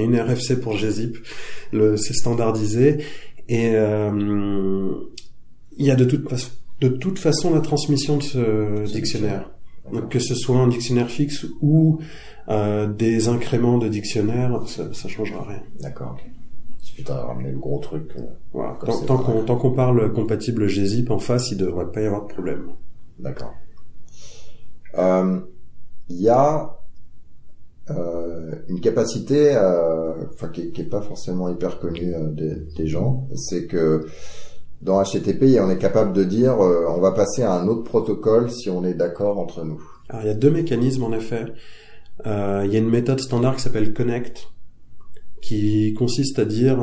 a une RFC pour gzip, c'est standardisé. Et il y a de toute façon la transmission de ce dictionnaire. Donc, que ce soit un dictionnaire fixe ou des incréments de dictionnaire, ça changera rien. D'accord. Okay. Si tu as ramené le gros truc. Voilà. Tant qu'on parle compatible gzip en face, il ne devrait pas y avoir de problème. D'accord. Il y a une capacité qui n'est pas forcément hyper connue des gens, c'est que dans HTTP on est capable de dire on va passer à un autre protocole si on est d'accord entre nous. Alors il y a deux mécanismes en effet. Il y a une méthode standard qui s'appelle connect, qui consiste à dire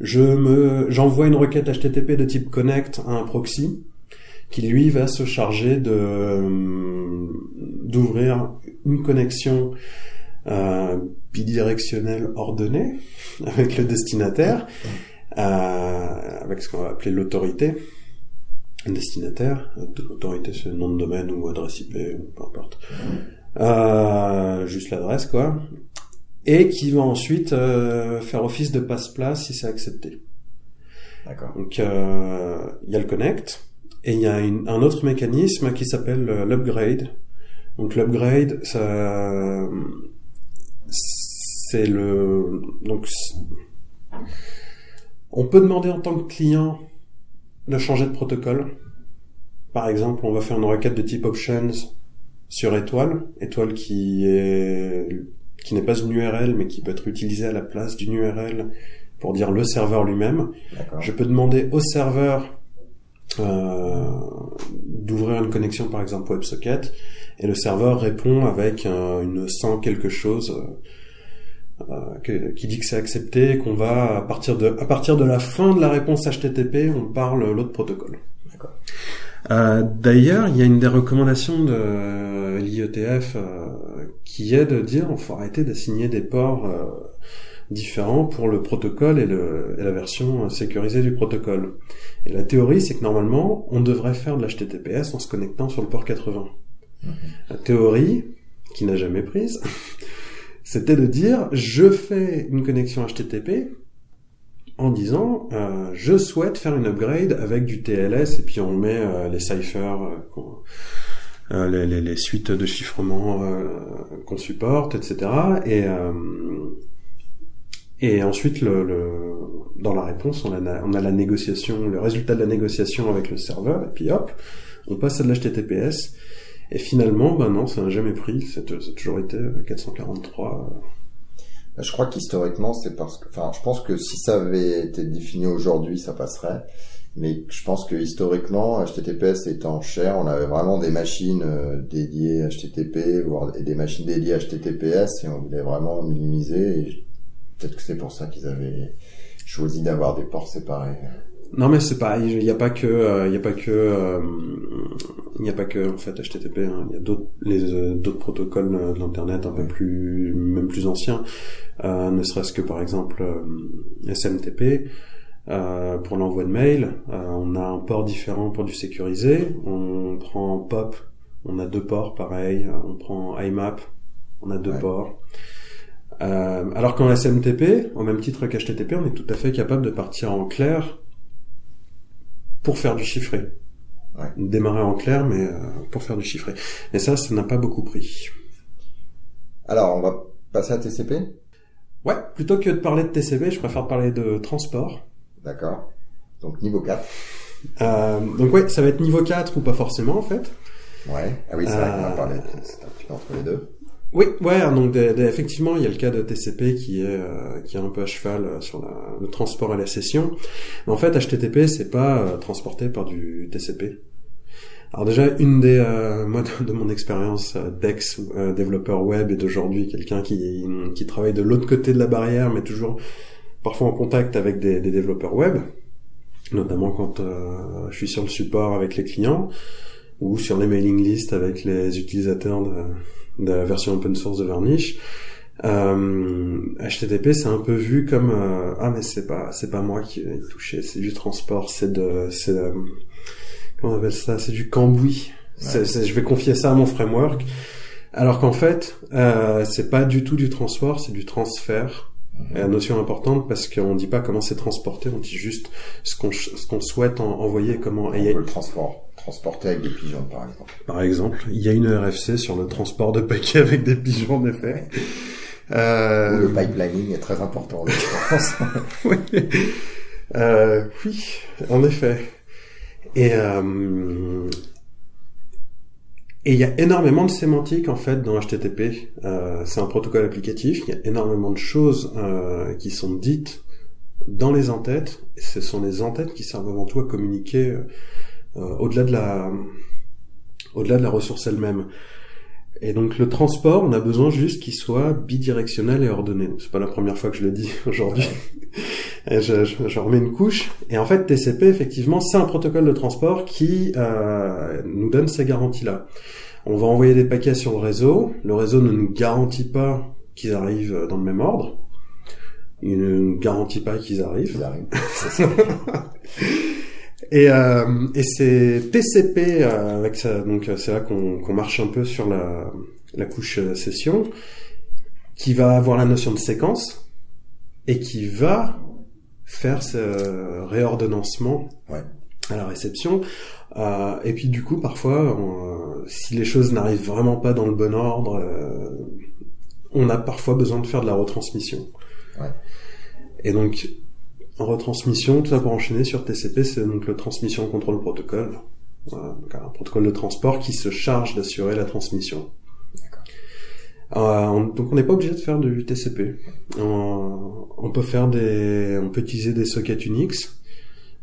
j'envoie une requête HTTP de type connect à un proxy qui lui va se charger d'ouvrir une connexion bidirectionnelle ordonnée avec le destinataire, avec ce qu'on va appeler l'autorité. Un destinataire, l'autorité c'est nom de domaine ou adresse IP, ou peu importe. Juste l'adresse quoi. Et qui va ensuite faire office de passe-place si c'est accepté. D'accord. Donc il y a le connect, et il y a un autre mécanisme qui s'appelle l'upgrade. Donc l'upgrade, on peut demander en tant que client de changer de protocole. Par exemple, on va faire une requête de type options sur étoile qui n'est pas une URL, mais qui peut être utilisée à la place d'une URL pour dire le serveur lui-même. D'accord. Je peux demander au serveur d'ouvrir une connexion, par exemple WebSocket, et le serveur répond avec une 100 quelque chose qui dit que c'est accepté, qu'on va à partir de la fin de la réponse HTTP, on parle l'autre protocole. D'accord. D'ailleurs, il y a une des recommandations de l'IETF qui est de dire il faut arrêter d'assigner des ports différents pour le protocole et la version sécurisée du protocole. Et la théorie, c'est que normalement, on devrait faire de l'HTTPS en se connectant sur le port 80. Mmh. La théorie, qui n'a jamais prise, c'était de dire je fais une connexion HTTP en disant je souhaite faire une upgrade avec du TLS, et puis on met les ciphers, les suites de chiffrement qu'on supporte, etc. Et ensuite, dans la réponse, on a la négociation, le résultat de la négociation avec le serveur, et puis hop, on passe à de l'HTTPS. Et finalement, ben non, ça n'a jamais pris, c'est toujours été 443. Je crois qu'historiquement, c'est parce que, enfin, je pense que si ça avait été défini aujourd'hui, ça passerait. Mais je pense que historiquement, HTTPS étant cher, on avait vraiment des machines dédiées à HTTP, voire des machines dédiées à HTTPS, et on voulait vraiment minimiser. Et peut-être que c'est pour ça qu'ils avaient choisi d'avoir des ports séparés. Non, mais c'est pareil. Il n'y a pas que en fait HTTP. Hein. Il y a d'autres protocoles de l'internet un peu plus, même plus anciens. Ne serait-ce que par exemple SMTP pour l'envoi de mail. On a un port différent pour du sécurisé. On prend POP. On a deux ports pareil. On prend IMAP. On a deux ports. Alors qu'en SMTP, au même titre qu'HTTP, on est tout à fait capable de partir en clair pour faire du chiffré. Ouais. Démarrer en clair, mais pour faire du chiffré. Et ça n'a pas beaucoup pris. Alors, on va passer à TCP ? Ouais, plutôt que de parler de TCP, je préfère parler de transport. D'accord. Donc, niveau 4. Donc, ouais, ça va être niveau 4 ou pas forcément, en fait. Ouais. Ah oui, c'est vrai qu'on va parler entre les deux. Oui, ouais, donc effectivement, il y a le cas de TCP qui est un peu à cheval sur le transport et la session. Mais en fait, HTTP, c'est pas transporté par du TCP. Alors déjà, une des moi de mon expérience d'ex développeur web et d'aujourd'hui quelqu'un qui travaille de l'autre côté de la barrière, mais toujours parfois en contact avec des développeurs web, notamment quand je suis sur le support avec les clients ou sur les mailing lists avec les utilisateurs de la version open source de Varnish. HTTP, c'est un peu vu comme ah mais c'est pas moi qui vais toucher, c'est du transport, c'est comment on appelle ça, c'est du cambouis. Ouais. Je vais confier ça à mon framework. Alors qu'en fait, c'est pas du tout du transport, c'est du transfert. Mm-hmm. Et la notion importante parce qu'on dit pas comment c'est transporté, on dit juste ce qu'on souhaite envoyer, comment. On peut le transporter avec des pigeons, par exemple. Par exemple, il y a une RFC sur le transport de paquets avec des pigeons, en effet. Le pipelining est très important, je pense. Oui. Oui, en effet. Et il y a énormément de sémantique, en fait, dans HTTP. C'est un protocole applicatif. Il y a énormément de choses qui sont dites dans les entêtes. Et ce sont les entêtes qui servent avant tout à communiquer au-delà de la ressource elle-même. Et donc le transport, on a besoin juste qu'il soit bidirectionnel et ordonné. Donc, c'est pas la première fois que je le dis aujourd'hui. Et je remets une couche. Et en fait, TCP, effectivement, c'est un protocole de transport qui nous donne ces garanties-là. On va envoyer des paquets sur le réseau. Le réseau ne nous garantit pas qu'ils arrivent dans le même ordre. Il ne nous garantit pas qu'ils arrivent. Ils arrivent. C'est et c'est TCP avec ça, donc c'est là qu'on marche un peu sur la couche session, qui va avoir la notion de séquence et qui va faire ce réordonnancement à la réception. Et puis du coup, parfois, si les choses n'arrivent vraiment pas dans le bon ordre, on a parfois besoin de faire de la retransmission. Ouais. Et donc en retransmission, tout ça pour enchaîner sur TCP, c'est donc le Transmission Control Protocol, donc un protocole de transport qui se charge d'assurer la transmission. D'accord. Donc on n'est pas obligé de faire du TCP. On peut faire on peut utiliser des sockets Unix,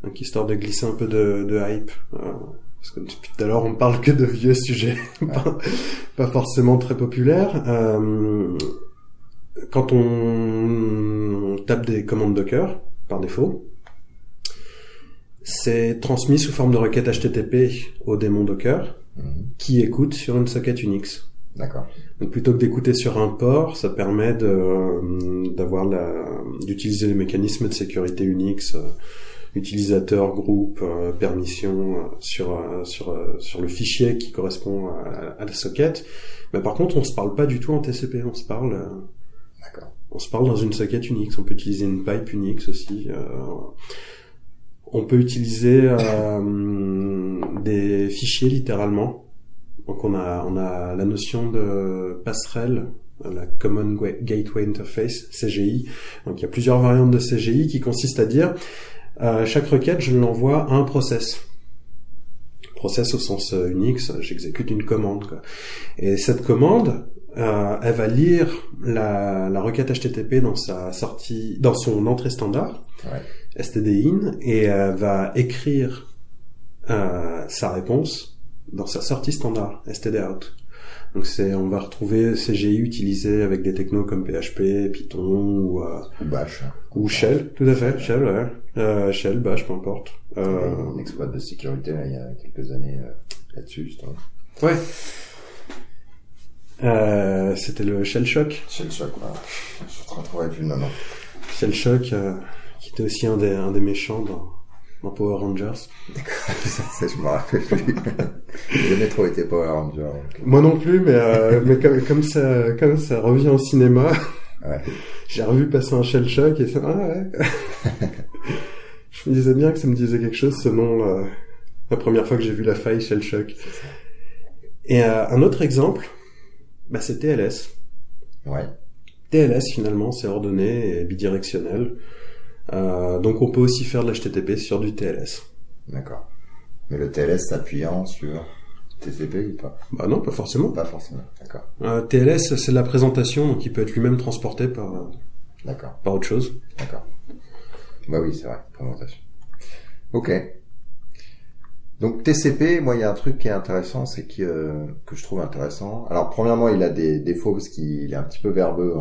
donc histoire de glisser un peu de hype, parce que depuis tout à l'heure on parle que de vieux sujets, pas forcément très populaires. Quand on tape des commandes Docker, par défaut, c'est transmis sous forme de requête HTTP au démon Docker qui écoute sur une socket Unix. D'accord. Donc plutôt que d'écouter sur un port, ça permet d'utiliser les mécanismes de sécurité Unix, utilisateur, groupe, permission sur le fichier qui correspond à la socket. Mais par contre, on se parle pas du tout en TCP, on se parle. D'accord. On se parle dans une socket Unix. On peut utiliser une pipe Unix aussi. On peut utiliser des fichiers littéralement. Donc on a la notion de passerelle, la Common Gateway Interface, CGI. Donc il y a plusieurs variantes de CGI qui consistent à dire chaque requête, je l'envoie à un process. Process au sens Unix, j'exécute une commande, quoi. Et cette commande, elle va lire la requête HTTP dans dans son entrée standard, ouais. stdin, et elle va écrire sa réponse dans sa sortie standard, stdout. Donc on va retrouver CGI utilisé avec des technos comme PHP, Python ou Bash, ou Shell, tout à fait, Shell, ouais. Shell, Bash, peu importe. Un exploit de sécurité là, il y a quelques années là-dessus, justement. Ouais. C'était le Shell Shock. Shell Shock, ouais. Je ne retrouverai plus le nom. Shell Shock, qui était aussi un des méchants dans Power Rangers. D'accord, ça je me rappelle plus. J'ai jamais trop été Power Ranger. Donc... Moi non plus, mais comme ça revient au cinéma, ouais. J'ai revu passer un Shell Shock et ça, ah ouais. Je me disais bien que ça me disait quelque chose, ce nom, la première fois que j'ai vu la faille Shell Shock. Et un autre exemple, bah c'est TLS. Ouais. TLS finalement, c'est ordonné et bidirectionnel. Donc on peut aussi faire de l'HTTP sur du TLS. D'accord. Mais le TLS s'appuyant sur TCP ou pas? Bah non, pas forcément. Pas forcément, d'accord. TLS, c'est de la présentation, donc il peut être lui-même transporté par autre chose. D'accord. Bah oui, c'est vrai, présentation. Ok. Donc TCP, moi il y a un truc qui est intéressant, c'est que je trouve intéressant. Alors premièrement, il a des défauts parce qu'il est un petit peu verbeux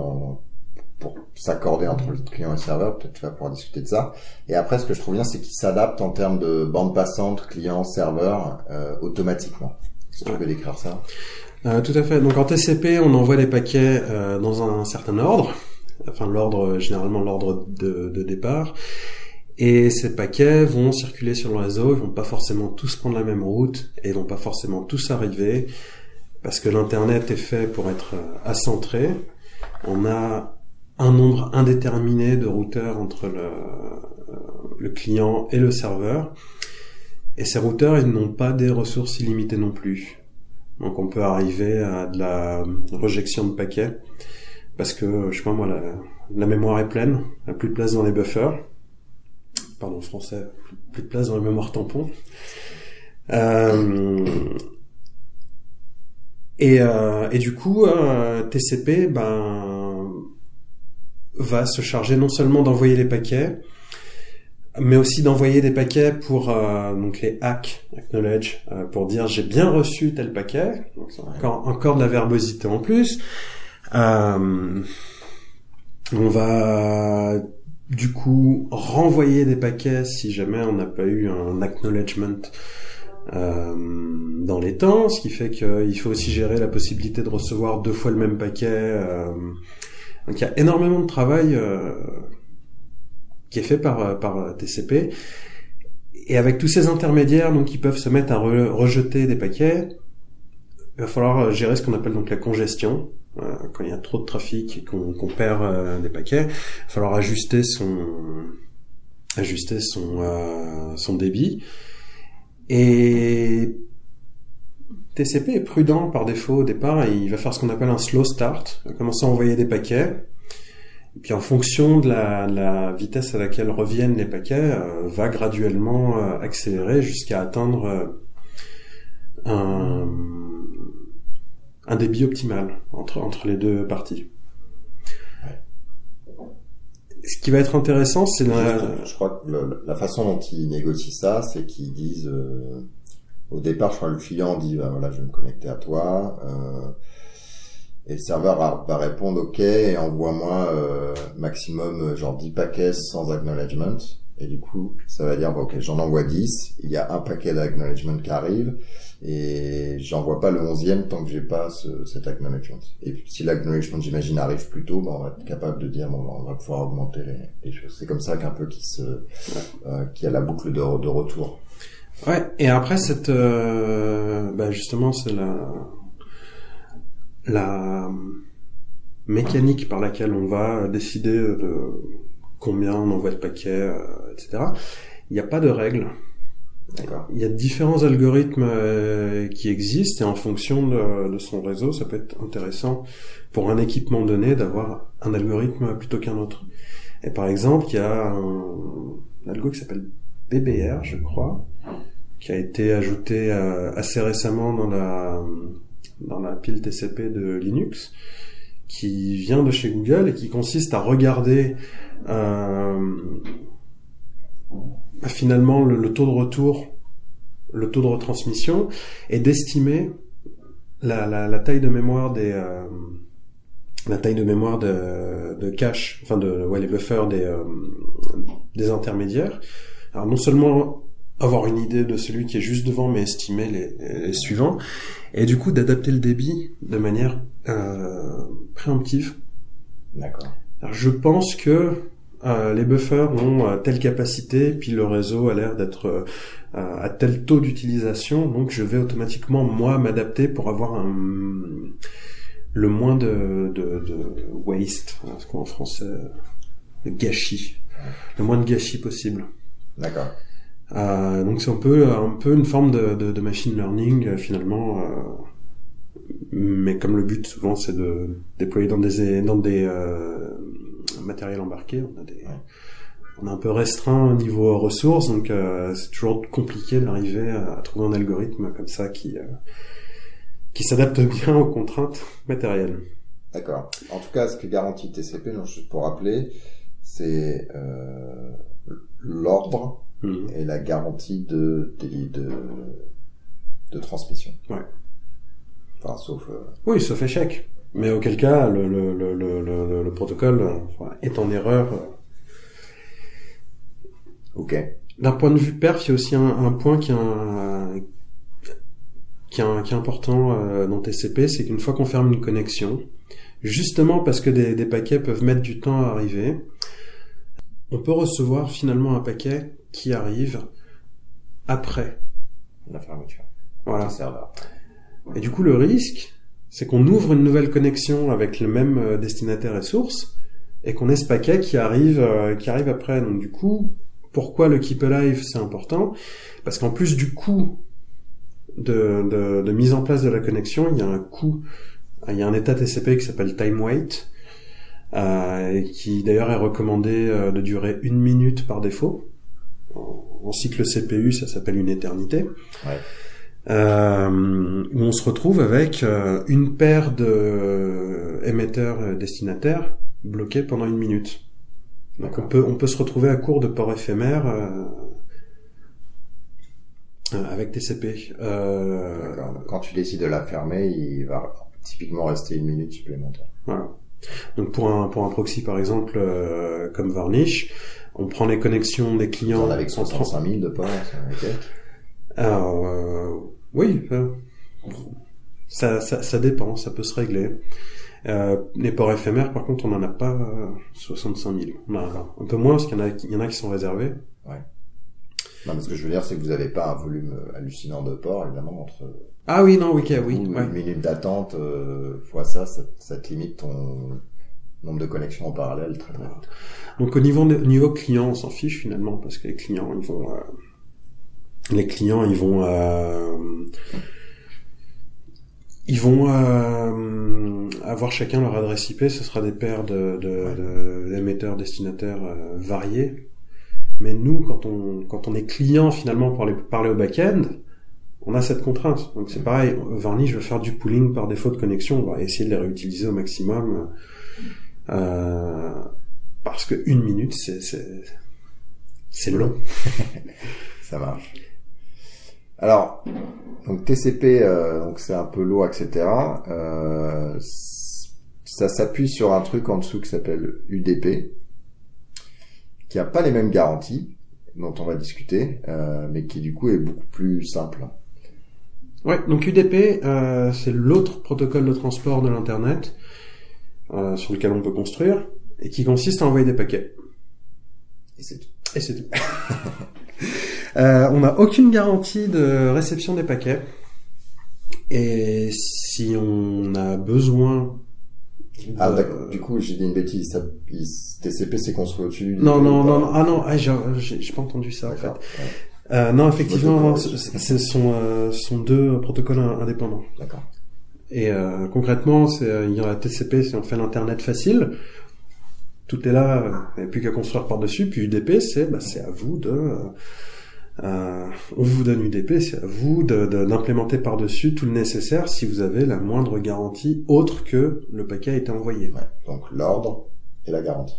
pour s'accorder entre le client et le serveur, peut-être tu vas pouvoir discuter de ça. Et après, ce que je trouve bien, c'est qu'il s'adapte en termes de bande passante, client, serveur, automatiquement. Est-ce que tu peux décrire ça? Tout à fait. Donc en TCP, on envoie les paquets dans un certain ordre, enfin l'ordre, généralement l'ordre de départ. Et ces paquets vont circuler sur le réseau, ils vont pas forcément tous prendre la même route et ils vont pas forcément tous arriver parce que l'internet est fait pour être accentré. On a un nombre indéterminé de routeurs entre le client et le serveur. Et ces routeurs, ils n'ont pas des ressources illimitées non plus. Donc on peut arriver à de la rejection de paquets parce que, je sais pas moi, la mémoire est pleine, il n'y a plus de place dans les buffers. Pardon, français, plus de place dans la mémoire tampon. Et du coup, TCP va se charger non seulement d'envoyer les paquets, mais aussi d'envoyer des paquets pour donc les hacks, acknowledge, pour dire j'ai bien reçu tel paquet. Donc, c'est encore de la verbosité en plus. On va du coup renvoyer des paquets si jamais on n'a pas eu un acknowledgement dans les temps, ce qui fait qu'il faut aussi gérer la possibilité de recevoir deux fois le même paquet. Donc il y a énormément de travail qui est fait par TCP, et avec tous ces intermédiaires donc qui peuvent se mettre à rejeter des paquets, il va falloir gérer ce qu'on appelle donc la congestion. Quand il y a trop de trafic et qu'on perd des paquets, il va falloir ajuster son débit. Et TCP est prudent par défaut au départ, et il va faire ce qu'on appelle un slow start. Il va commencer à envoyer des paquets, et puis en fonction de la vitesse à laquelle reviennent les paquets, va graduellement accélérer jusqu'à atteindre un débit optimal entre les deux parties. Ouais. Ce qui va être intéressant, c'est je crois que la façon dont ils négocient ça, c'est qu'ils disent au départ, je crois que le client dit bah, voilà, je vais me connecter à toi, et le serveur va répondre OK et envoie-moi maximum genre 10 paquets sans acknowledgement. Et du coup, ça va dire, bon, ok, j'en envoie 10, il y a un paquet d'acknowledgement qui arrive, et j'envoie pas le 11e tant que j'ai pas cet acknowledgement. Et puis, si l'acknowledgement, j'imagine, arrive plus tôt, ben, on va être capable de dire, bon, ben, on va pouvoir augmenter les choses. C'est comme ça qu'un peu qu'il y a la boucle de retour. Ouais. Et après, justement, c'est la mécanique par laquelle on va décider de combien on envoie de paquets, etc. Il n'y a pas de règles. D'accord. Il y a différents algorithmes qui existent, et en fonction de son réseau, ça peut être intéressant pour un équipement donné d'avoir un algorithme plutôt qu'un autre. Et par exemple, il y a un algo qui s'appelle BBR, je crois, qui a été ajouté assez récemment dans la pile TCP de Linux, qui vient de chez Google et qui consiste à regarder finalement le taux de retour, le taux de retransmission, et d'estimer la taille de mémoire de cache, enfin les buffers des intermédiaires. Alors non seulement avoir une idée de celui qui est juste devant, mais estimer les suivants, et du coup d'adapter le débit de manière préemptive. D'accord. Alors, je pense que les buffers ont telle capacité, puis le réseau a l'air d'être à tel taux d'utilisation, donc je vais automatiquement moi m'adapter pour avoir le moins de waste, ce qu'on en français, de gâchis, le moins de gâchis possible. D'accord. Donc c'est un peu une forme de machine learning finalement, mais comme le but souvent c'est de déployer dans des matériels embarqués, on est un peu restreint au niveau ressources, donc c'est toujours compliqué d'arriver à trouver un algorithme comme ça qui s'adapte bien aux contraintes matérielles. D'accord. En tout cas, ce que garantit TCP, donc juste pour rappeler, c'est l'ordre et la garantie de transmission. Ouais. Enfin, sauf... Oui, sauf échec. Mais auquel cas, le protocole est en erreur. Ok. D'un point de vue perf, il y a aussi un point qui est important dans TCP, c'est qu'une fois qu'on ferme une connexion, justement parce que des paquets peuvent mettre du temps à arriver, on peut recevoir finalement un paquet qui arrive après la fermeture. Voilà. Et du coup, le risque, c'est qu'on ouvre une nouvelle connexion avec le même destinataire et source, et qu'on ait ce paquet qui arrive après. Donc du coup, pourquoi le keep alive, c'est important? Parce qu'en plus du coût de mise en place de la connexion, il y a un coût, il y a un état TCP qui s'appelle time wait, et qui d'ailleurs est recommandé de durer 1 minute par défaut. En cycle CPU, ça s'appelle une éternité. Ouais. Où on se retrouve avec une paire de émetteurs destinataires bloqués pendant 1 minute. Donc on peut se retrouver à court de port éphémère avec TCP. D'accord. Quand tu décides de la fermer, il va typiquement rester 1 minute supplémentaire. Voilà. Donc pour un proxy par exemple comme Varnish, on prend les connexions des clients avec 65 000 de port. Okay. Alors, oui, ça dépend, ça peut se régler. Les ports éphémères, par contre, on n'en a pas 65 000. On en a un peu moins, parce qu'il y en a qui sont réservés. Ouais. Non, mais ce que je veux dire, c'est que vous n'avez pas un volume hallucinant de ports, évidemment, entre... Ah oui, non, oui, oui. Une minute d'attente, fois ça te limite ton nombre de connexions en parallèle très très vite. Donc, au niveau client, on s'en fiche, finalement, parce que les clients, ils vont... Ils vont avoir chacun leur adresse IP. Ce sera des paires de émetteurs destinataires variés. Mais nous, quand on est client finalement pour parler au back-end, on a cette contrainte. Donc c'est pareil. Varnish veut faire du pooling par défaut de connexion. On va essayer de les réutiliser au maximum parce que 1 minute, c'est long. Ça marche. Alors, donc TCP, donc c'est un peu lourd, etc. Ça s'appuie sur un truc en dessous qui s'appelle UDP, qui a pas les mêmes garanties, dont on va discuter, mais qui du coup est beaucoup plus simple. Ouais, donc UDP, c'est l'autre protocole de transport de l'Internet sur lequel on peut construire et qui consiste à envoyer des paquets. Et c'est tout. Et c'est tout. On n'a aucune garantie de réception des paquets. Et si on a besoin... Ah d'accord, du coup j'ai dit une bêtise, ça, TCP c'est construit au-dessus... j'ai pas entendu ça d'accord. En fait. Ouais. Non, effectivement, ce sont deux protocoles indépendants. D'accord. Et concrètement, il y a la TCP si on fait l'Internet facile, tout est là, il n'y a plus qu'à construire par-dessus, puis UDP, c'est à vous de... on vous donne UDP, c'est à vous d'implémenter par-dessus tout le nécessaire si vous avez la moindre garantie autre que le paquet a été envoyé. Ouais, donc l'ordre et la garantie.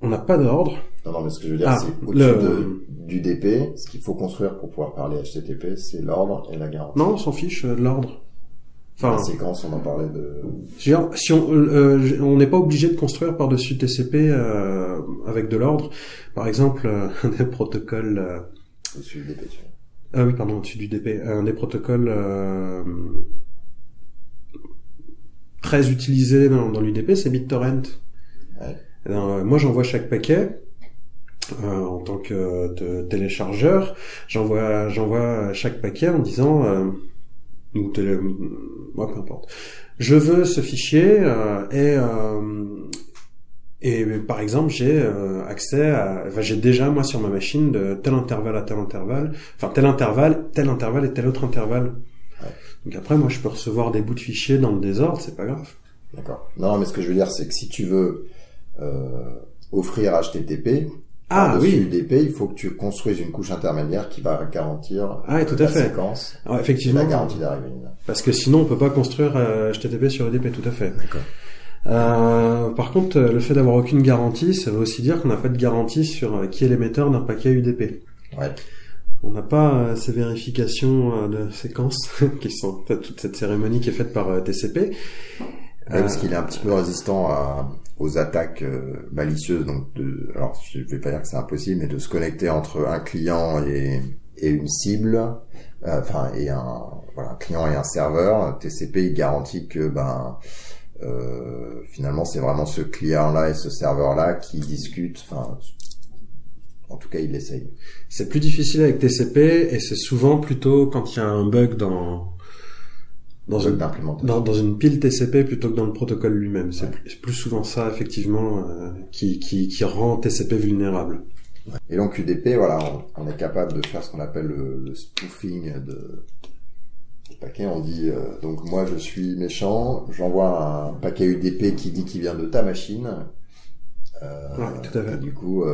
On n'a pas d'ordre. Non, mais ce que je veux dire, c'est au-dessus d'UDP, ce qu'il faut construire pour pouvoir parler HTTP, c'est l'ordre et la garantie. Non, on s'en fiche de l'ordre. Enfin, la séquence, on en parlait de... Genre, si on n'est pas obligé de construire par-dessus TCP avec de l'ordre. Par exemple, un des protocoles... au-dessus du DP, tu vois. Ah oui, pardon, au-dessus du DP. Un des protocoles très utilisés dans l'UDP, c'est BitTorrent. Ouais. Moi, j'envoie chaque paquet en tant que téléchargeur. J'envoie chaque paquet en disant... ou moi, peu importe. Je veux ce fichier et par exemple j'ai accès à. Enfin, j'ai déjà moi sur ma machine de tel intervalle à tel intervalle, enfin tel intervalle et tel autre intervalle. Ouais. Donc après moi je peux recevoir des bouts de fichiers dans le désordre, c'est pas grave. D'accord. Non mais ce que je veux dire c'est que si tu veux offrir HTTP. Ah oui. UDP, il faut que tu construises une couche intermédiaire qui va garantir séquence. Ah, effectivement. Et la garantie d'arrivée. Parce que sinon, on peut pas construire HTTP sur UDP, tout à fait. D'accord. Par contre, le fait d'avoir aucune garantie, ça veut aussi dire qu'on n'a pas de garantie sur qui est l'émetteur d'un paquet UDP. Ouais. On n'a pas ces vérifications de séquence qui sont toute cette cérémonie qui est faite par TCP. Parce qu'il est un petit peu résistant aux attaques malicieuses, donc alors je vais pas dire que c'est impossible, mais de se connecter entre un client et une cible, un client et un serveur. TCP il garantit que finalement c'est vraiment ce client-là et ce serveur-là qui discutent. Enfin, en tout cas il l'essaye. C'est plus difficile avec TCP et c'est souvent plutôt quand il y a un bug dans une pile TCP plutôt que dans le protocole lui-même. C'est plus souvent ça, effectivement, qui rend TCP vulnérable. Ouais. Et donc, UDP, voilà, on est capable de faire ce qu'on appelle le spoofing de paquets. On dit, donc moi, je suis méchant, j'envoie un paquet UDP qui dit qu'il vient de ta machine. Ouais, tout à fait. Et du coup,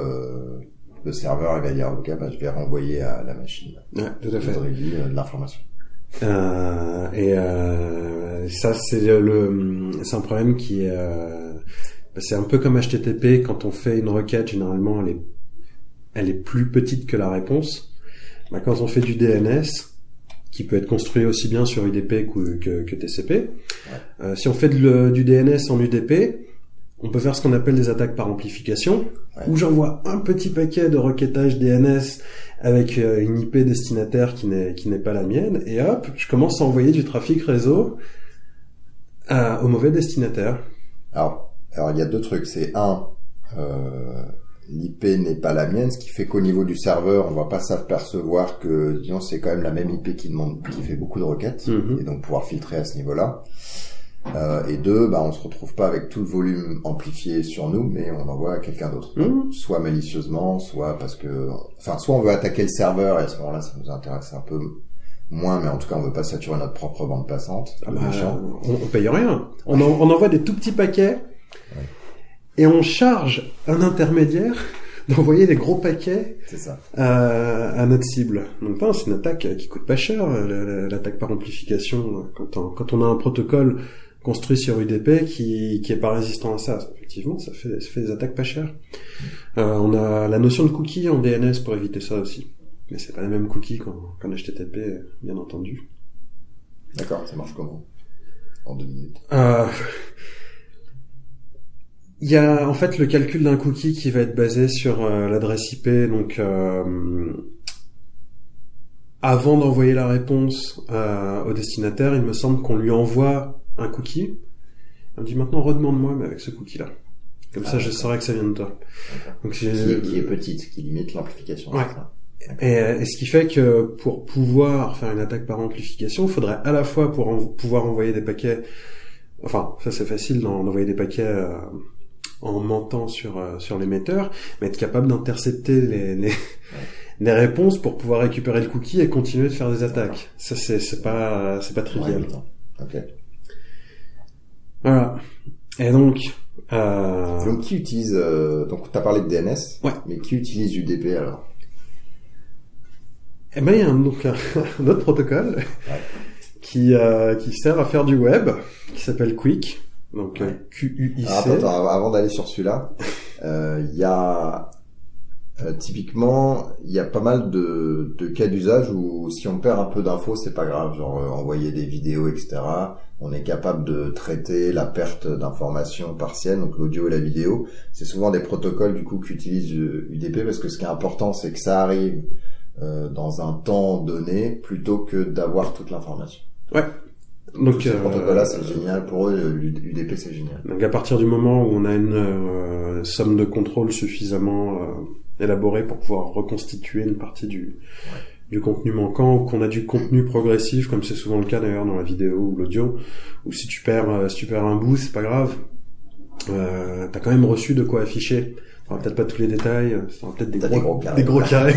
le serveur, il va dire, OK, je vais renvoyer à la machine. Ouais, tout à fait. Dridi, de l'information. Ça c'est un problème qui est c'est un peu comme HTTP. Quand on fait une requête, généralement elle est plus petite que la réponse. Bah, quand on fait du DNS qui peut être construit aussi bien sur UDP que TCP, ouais. Si on fait du DNS en UDP, on peut faire ce qu'on appelle des attaques par amplification, ouais. Où j'envoie un petit paquet de requêtage DNS avec une IP destinataire qui n'est pas la mienne, et hop, je commence à envoyer du trafic réseau au mauvais destinataire. Alors il y a deux trucs. C'est un, l'IP n'est pas la mienne, ce qui fait qu'au niveau du serveur, on va pas s'apercevoir que, disons, c'est quand même la même IP qui fait beaucoup de requêtes, et donc pouvoir filtrer à ce niveau-là. Et deux, on se retrouve pas avec tout le volume amplifié sur nous, mais on l'envoie à quelqu'un d'autre. Mmh. Soit malicieusement, soit parce que, soit on veut attaquer le serveur, et à ce moment-là, ça nous intéresse un peu moins, mais en tout cas, on veut pas saturer notre propre bande passante. On paye rien. On envoie des tout petits paquets, ouais. Et on charge un intermédiaire d'envoyer des gros paquets à notre cible. Donc, c'est une attaque qui coûte pas cher, l'attaque par amplification, quand on a un protocole construit sur UDP qui est pas résistant à ça. Effectivement, ça fait des attaques pas chères. On a la notion de cookie en DNS pour éviter ça aussi. Mais c'est pas les mêmes cookies qu'en HTTP, bien entendu. D'accord, ça marche comment? En 2 minutes. Il y a en fait le calcul d'un cookie qui va être basé sur l'adresse IP. Donc avant d'envoyer la réponse au destinataire, il me semble qu'on lui envoie un cookie. Il me dit maintenant redemande-moi mais avec ce cookie-là. Comme ça, je saurais que ça vient de toi. Donc, qui est petite, qui limite l'amplification. Ouais. Et ce qui fait que pour pouvoir faire une attaque par amplification, il faudrait à la fois pour pouvoir envoyer des paquets. Enfin, ça c'est facile d'envoyer des paquets en mentant sur l'émetteur, mais être capable d'intercepter les réponses pour pouvoir récupérer le cookie et continuer de faire des attaques. Ça c'est pas trivial. Ouais, ok. Voilà. Et donc qui utilise donc t'as parlé de DNS, ouais. Mais qui utilise UDP alors? Eh ben il y a un autre protocole, ouais. Qui sert à faire du web, qui s'appelle QUIC, donc ouais. QUIC. Ah, attends, avant d'aller sur celui-là, il y a typiquement il y a pas mal de cas d'usage où si on perd un peu d'infos c'est pas grave, genre envoyer des vidéos etc. On est capable de traiter la perte d'informations partielles, donc l'audio et la vidéo. C'est souvent des protocoles du coup qu'utilise UDP parce que ce qui est important c'est que ça arrive dans un temps donné plutôt que d'avoir toute l'information. Ouais. Donc ce protocole-là, c'est génial pour eux. L'UDP, c'est génial. Donc à partir du moment où on a une somme de contrôle suffisamment élaborée pour pouvoir reconstituer une partie du contenu manquant, ou qu'on a du contenu progressif, comme c'est souvent le cas d'ailleurs dans la vidéo ou l'audio, ou si tu perds un bout, c'est pas grave. T'as quand même reçu de quoi afficher. Enfin, peut-être pas tous les détails, c'est peut-être des gros carrés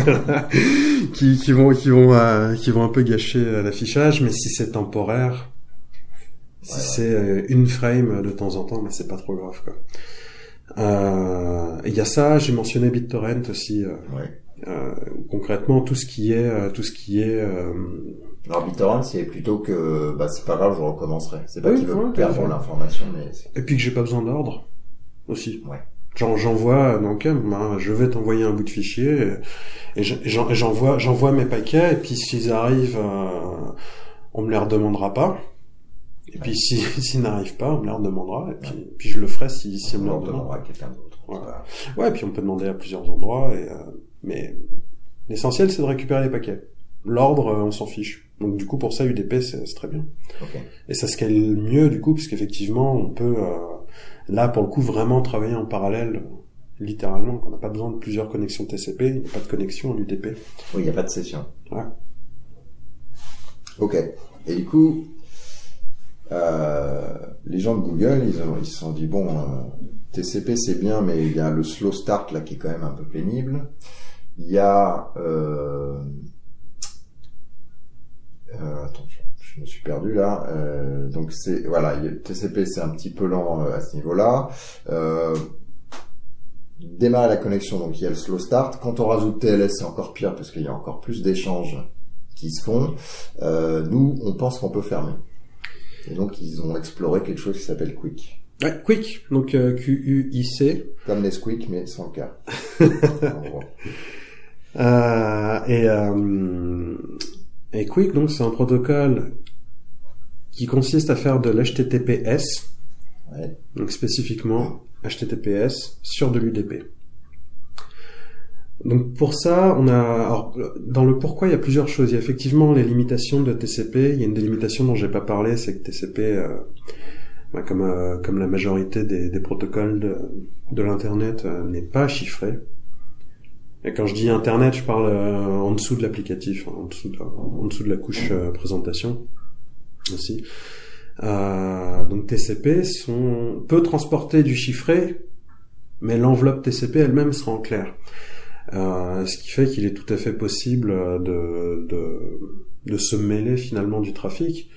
qui vont un peu gâcher l'affichage, mais si c'est temporaire, si c'est une frame de temps en temps, mais c'est pas trop grave quoi. Il y a ça, j'ai mentionné BitTorrent aussi. Ouais. Concrètement tout ce qui est alors BitTorrent c'est plutôt que c'est pas grave, je recommencerai. C'est pas qu'il veut perdre l'information mais et puis que j'ai pas besoin d'ordre aussi. Ouais. J'envoie donc je vais t'envoyer un bout de fichier et j'envoie mes paquets et puis s'ils arrivent on me les redemandera pas et puis s'ils n'arrivent pas on me les redemandera et puis je le ferai si on me les redemandera à quelqu'un d'autre. Voilà. Ouais, puis on peut demander à plusieurs endroits mais l'essentiel c'est de récupérer les paquets. L'ordre on s'en fiche. Donc du coup pour ça UDP c'est très bien. Okay. Et ça scale mieux du coup parce qu'effectivement on peut là, pour le coup, vraiment travailler en parallèle, littéralement. On n'a pas besoin de plusieurs connexions TCP, il n'y a pas de connexion en UDP. Oui, il n'y a pas de session. Ouais. Ok. Et du coup, les gens de Google, ils se sont dit, TCP c'est bien, mais il y a le slow start là qui est quand même un peu pénible. Il y a... attention. Je me suis perdu là. Donc TCP c'est un petit peu lent à ce niveau-là. Démarrer la connexion, donc il y a le slow start. Quand on rajoute TLS, c'est encore pire parce qu'il y a encore plus d'échanges qui se font. Nous, on pense qu'on peut fermer. Et donc ils ont exploré quelque chose qui s'appelle QUIC. Ouais, QUIC. Donc QUIC. Comme les squeaks mais sans le cas. Et QUIC, donc, c'est un protocole qui consiste à faire de l'HTTPS, ouais. Donc spécifiquement HTTPS sur de l'UDP. Donc pour ça, dans le pourquoi, il y a plusieurs choses. Il y a effectivement les limitations de TCP. Il y a une délimitation dont j'ai pas parlé, c'est que TCP, comme la majorité des protocoles de l'Internet, n'est pas chiffré. Et quand je dis Internet, je parle en dessous de l'applicatif, en dessous de la couche présentation aussi. Donc TCP peut transporter du chiffré, mais l'enveloppe TCP elle-même sera en clair. Ce qui fait qu'il est tout à fait possible de se mêler finalement du trafic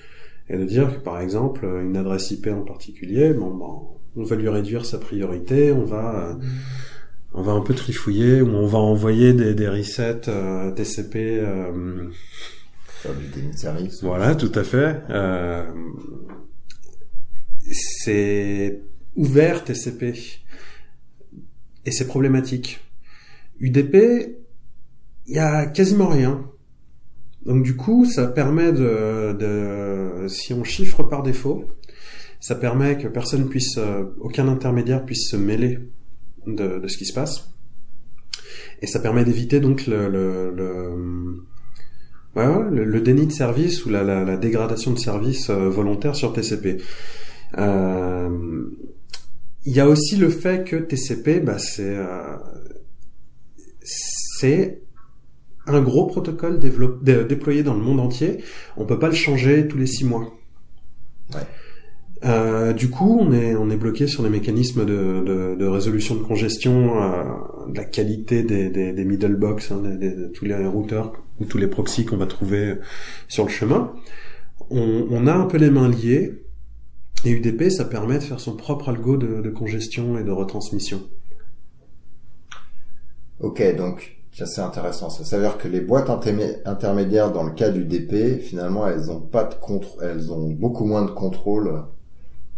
et de dire que par exemple une adresse IP en particulier, on va lui réduire sa priorité, on va un peu trifouiller, ou on va envoyer des resets TCP. Des services. Voilà, tout à fait. C'est ouvert TCP. Et c'est problématique. UDP, il y a quasiment rien. Donc du coup, ça permet si on chiffre par défaut, Ça permet que personne puisse, aucun intermédiaire puisse se mêler de ce qui se passe. Et ça permet d'éviter donc le déni de service ou la dégradation de service volontaire sur TCP. Il y a aussi le fait que TCP, c'est un gros protocole déployé dans le monde entier. On peut pas le changer tous les 6 mois. Ouais. Du coup, on est bloqué sur les mécanismes de résolution de congestion, de la qualité des middle box, de tous les routeurs ou tous les proxys qu'on va trouver sur le chemin. On a un peu les mains liées. Et UDP, ça permet de faire son propre algo de congestion et de retransmission. Ok, donc c'est intéressant. Ça veut dire que les boîtes intermédiaires, dans le cas d'UDP, finalement, elles ont beaucoup moins de contrôle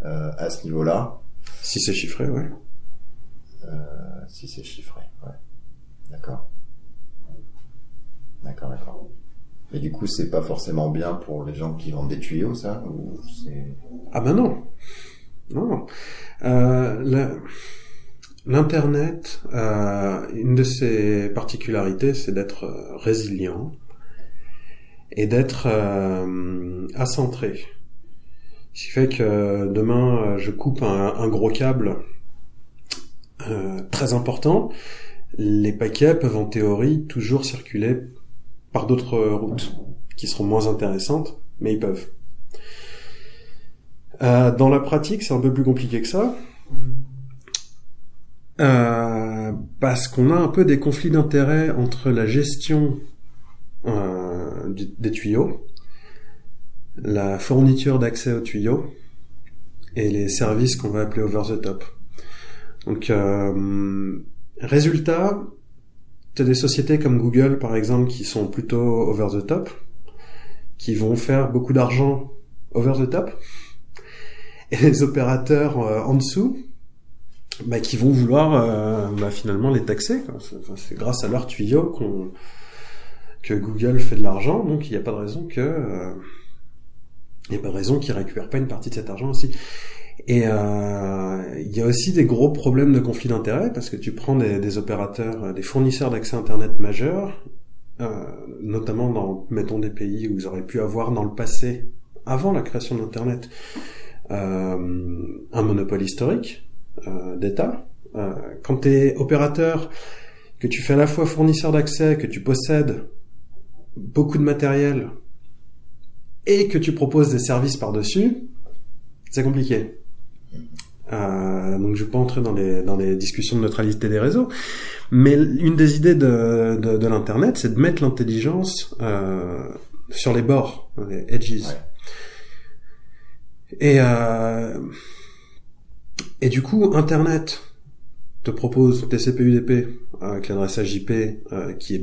à ce niveau-là. Si c'est chiffré, ouais. Si c'est chiffré, ouais. D'accord. Et du coup, c'est pas forcément bien pour les gens qui vendent des tuyaux, ça, ou c'est... Ah ben non. Non. L'internet, une de ses particularités, c'est d'être résilient et d'être acentré. Ce qui fait que demain, je coupe un gros câble très important. Les paquets peuvent en théorie toujours circuler par d'autres routes qui seront moins intéressantes, mais ils peuvent. Dans la pratique, c'est un peu plus compliqué que ça, parce qu'on a un peu des conflits d'intérêts entre la gestion des tuyaux, la fourniture d'accès aux tuyaux et les services qu'on va appeler over the top. Donc, résultat, t'as des sociétés comme Google, par exemple, qui sont plutôt over the top, qui vont faire beaucoup d'argent over the top, et les opérateurs en dessous, qui vont vouloir finalement les taxer, quoi. C'est grâce à leurs tuyaux que Google fait de l'argent, donc il n'y a pas de raison qu'ils récupèrent pas une partie de cet argent aussi. Et il y a aussi des gros problèmes de conflit d'intérêts, parce que tu prends des opérateurs, des fournisseurs d'accès Internet majeurs, notamment dans, mettons, des pays où ils auraient pu avoir dans le passé, avant la création de l'Internet, un monopole historique d'État. Quand tu es opérateur, que tu fais à la fois fournisseur d'accès, que tu possèdes beaucoup de matériel et que tu proposes des services par-dessus, c'est compliqué. Donc je vais pas entrer dans les discussions de neutralité des réseaux, mais une des idées de l'internet, c'est de mettre l'intelligence sur les bords, les edges. Ouais. Et du coup, internet te propose TCP/UDP avec l'adressage IP qui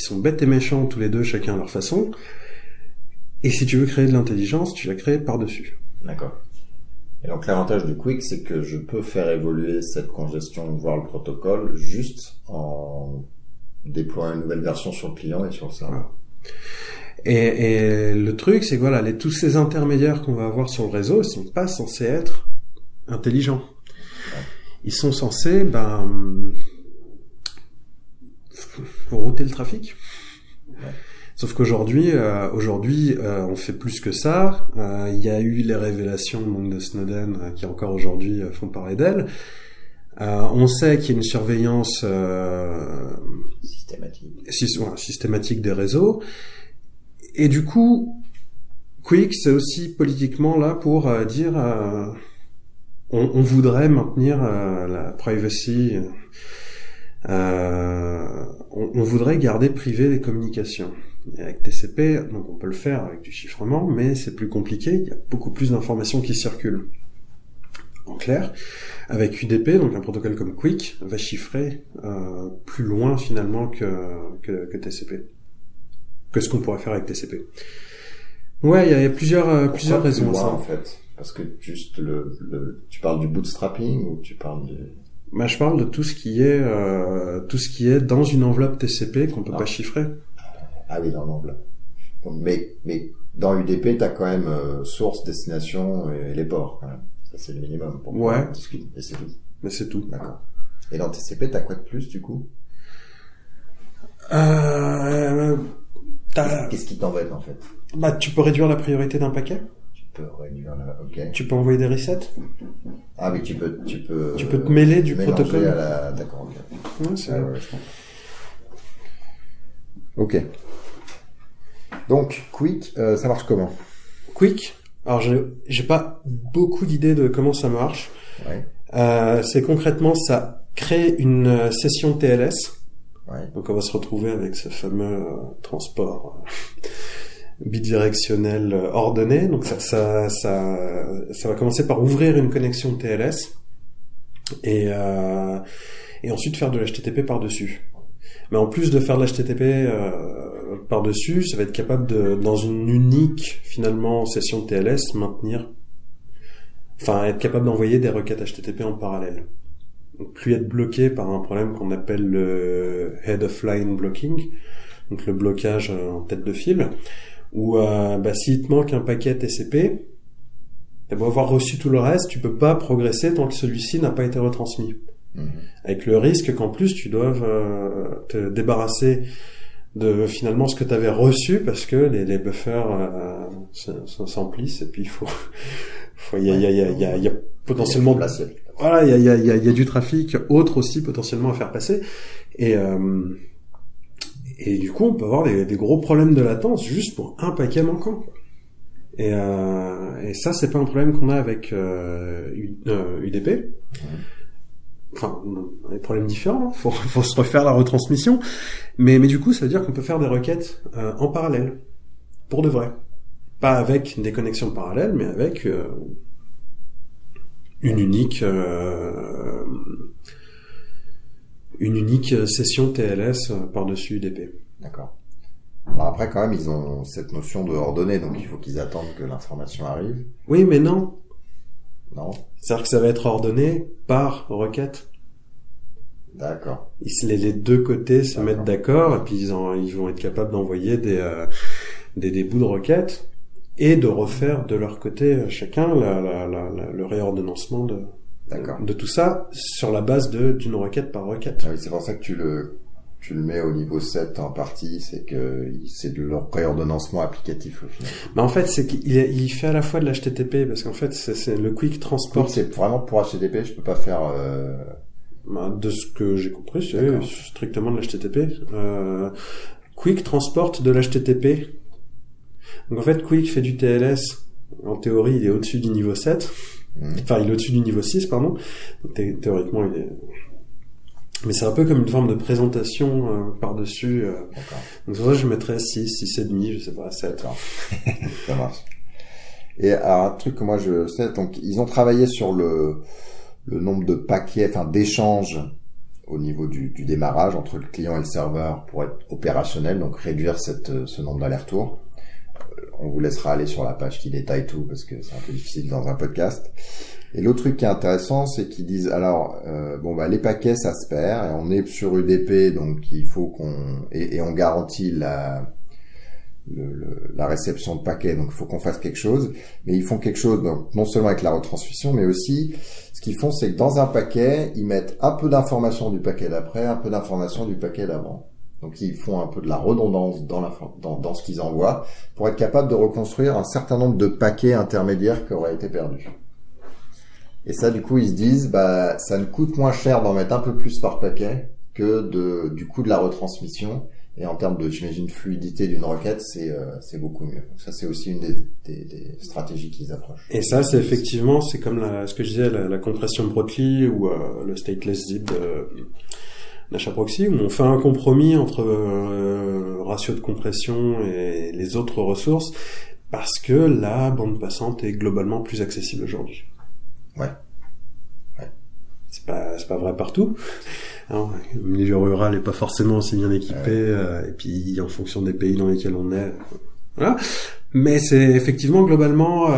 sont bêtes et méchants tous les deux, chacun à leur façon. Et si tu veux créer de l'intelligence, tu la crées par-dessus. D'accord. Et donc l'avantage du QUIC, c'est que je peux faire évoluer cette congestion, voire le protocole, juste en déployant une nouvelle version sur le client et sur le serveur. Et le truc, c'est que voilà, tous ces intermédiaires qu'on va avoir sur le réseau, ils sont pas censés être intelligents. Ouais. Ils sont censés, faut router le trafic. Ouais. Sauf qu'aujourd'hui, on fait plus que ça. Il y a eu les révélations donc, de Snowden qui encore aujourd'hui font parler d'elles. On sait qu'il y a une surveillance systématique des réseaux. Et du coup, QUIC, c'est aussi politiquement là pour dire on voudrait maintenir la privacy. On voudrait garder privées les communications. Et avec TCP, donc on peut le faire avec du chiffrement, mais c'est plus compliqué, il y a beaucoup plus d'informations qui circulent. En clair, avec UDP, donc un protocole comme QUIC, va chiffrer plus loin finalement que TCP, que ce qu'on pourrait faire avec TCP. Ouais, il y a plusieurs raisons à ça. En fait, parce que juste tu parles du bootstrapping ou tu parles du... je parle de tout ce qui est dans une enveloppe TCP qu'on peut pas chiffrer. Ah oui, dans l'enveloppe. Mais dans UDP, t'as quand même source, destination et les ports. Quand même. Ça, c'est le minimum pour pouvoir discuter. Et c'est tout. Mais c'est tout. D'accord. Et dans TCP, t'as quoi de plus, du coup? Qu'est-ce qui t'embête, en fait? Bah, tu peux réduire la priorité d'un paquet. Okay. Tu peux envoyer des resets. Ah oui, tu peux te mêler du protocole. D'accord. Okay. Ouais, c'est vrai. Ok. Donc QUIC, ça marche comment? QUIC. Alors j'ai pas beaucoup d'idées de comment ça marche. Ouais. C'est concrètement, ça crée une session TLS. Ouais. Donc on va se retrouver avec ce fameux transport. Bidirectionnel ordonné, donc ça va commencer par ouvrir une connexion TLS et ensuite faire de l'HTTP par-dessus. Mais en plus de faire de l'HTTP par-dessus, ça va être capable de, dans une unique finalement session TLS, être capable d'envoyer des requêtes HTTP en parallèle. Donc plus être bloqué par un problème qu'on appelle le head of line blocking, donc le blocage en tête de file. Ou s'il te manque un paquet TCP, t'as beau avoir reçu tout le reste, tu peux pas progresser tant que celui-ci n'a pas été retransmis. Mmh. Avec le risque qu'en plus tu doives te débarrasser de finalement ce que t'avais reçu parce que les buffers s'emplissent et puis il y a potentiellement il y a du trafic autre aussi potentiellement à faire passer et du coup on peut avoir des gros problèmes de latence juste pour un paquet manquant et ça c'est pas un problème qu'on a avec UDP. Des problèmes différents, faut se refaire la retransmission mais du coup ça veut dire qu'on peut faire des requêtes en parallèle pour de vrai, pas avec des connexions parallèles mais avec une unique session TLS par-dessus UDP. D'accord. Alors après, quand même, ils ont cette notion de ordonnée, donc il faut qu'ils attendent que l'information arrive. Oui, mais non. Non. C'est-à-dire que ça va être ordonné par requête. D'accord. Les deux côtés se mettent d'accord, et puis ils vont être capables d'envoyer des bouts de requêtes et de refaire de leur côté chacun le réordonnancement de... D'accord. De tout ça sur la base d'une requête par requête. Ah oui, c'est pour ça que tu le mets au niveau 7 en partie, c'est que c'est de leur réordonnancement applicatif au final. Mais en fait, c'est qu'il fait à la fois de l'HTTP parce qu'en fait, c'est le QUIC transport. C'est vraiment pour HTTP, je peux pas faire. De ce que j'ai compris, c'est strictement de l'HTTP. QUIC transporte de l'HTTP. Donc en fait, QUIC fait du TLS. En théorie, il est au-dessus du niveau 7. Enfin, il est au-dessus du niveau 6, pardon. Théoriquement, il est... Mais c'est un peu comme une forme de présentation par-dessus. Donc, pour ça, je mettrais 6, 6,5, je sais pas, 7. Ça marche. Et alors, un truc que moi, je sais, donc, ils ont travaillé sur le nombre de paquets, d'échanges au niveau du démarrage entre le client et le serveur pour être opérationnel, donc réduire ce nombre d'allers-retours. On vous laissera aller sur la page qui détaille tout parce que c'est un peu difficile dans un podcast. Et l'autre truc qui est intéressant, c'est qu'ils disent les paquets ça se perd et on est sur UDP, donc il faut qu'on et on garantit la réception de paquets, donc il faut qu'on fasse quelque chose. Mais ils font quelque chose, donc non seulement avec la retransmission, mais aussi ce qu'ils font, c'est que dans un paquet, ils mettent un peu d'informations du paquet d'après, un peu d'informations du paquet d'avant. Donc ils font un peu de la redondance dans ce qu'ils envoient pour être capable de reconstruire un certain nombre de paquets intermédiaires qui auraient été perdus. Et ça, du coup, ils se disent ça ne coûte moins cher d'en mettre un peu plus par paquet que du coût de la retransmission. Et en termes de, j'imagine, fluidité d'une requête, c'est beaucoup mieux. Donc ça, c'est aussi une des stratégies qu'ils approchent. Et ça, c'est effectivement, c'est comme ce que je disais, la compression Brotli ou le stateless zip de HAProxy, où on fait un compromis entre ratio de compression et les autres ressources, parce que la bande passante est globalement plus accessible aujourd'hui. Ouais. C'est pas vrai partout. Alors, le milieu rural est pas forcément aussi bien équipé, et puis en fonction des pays dans lesquels on est, voilà. Mais c'est effectivement globalement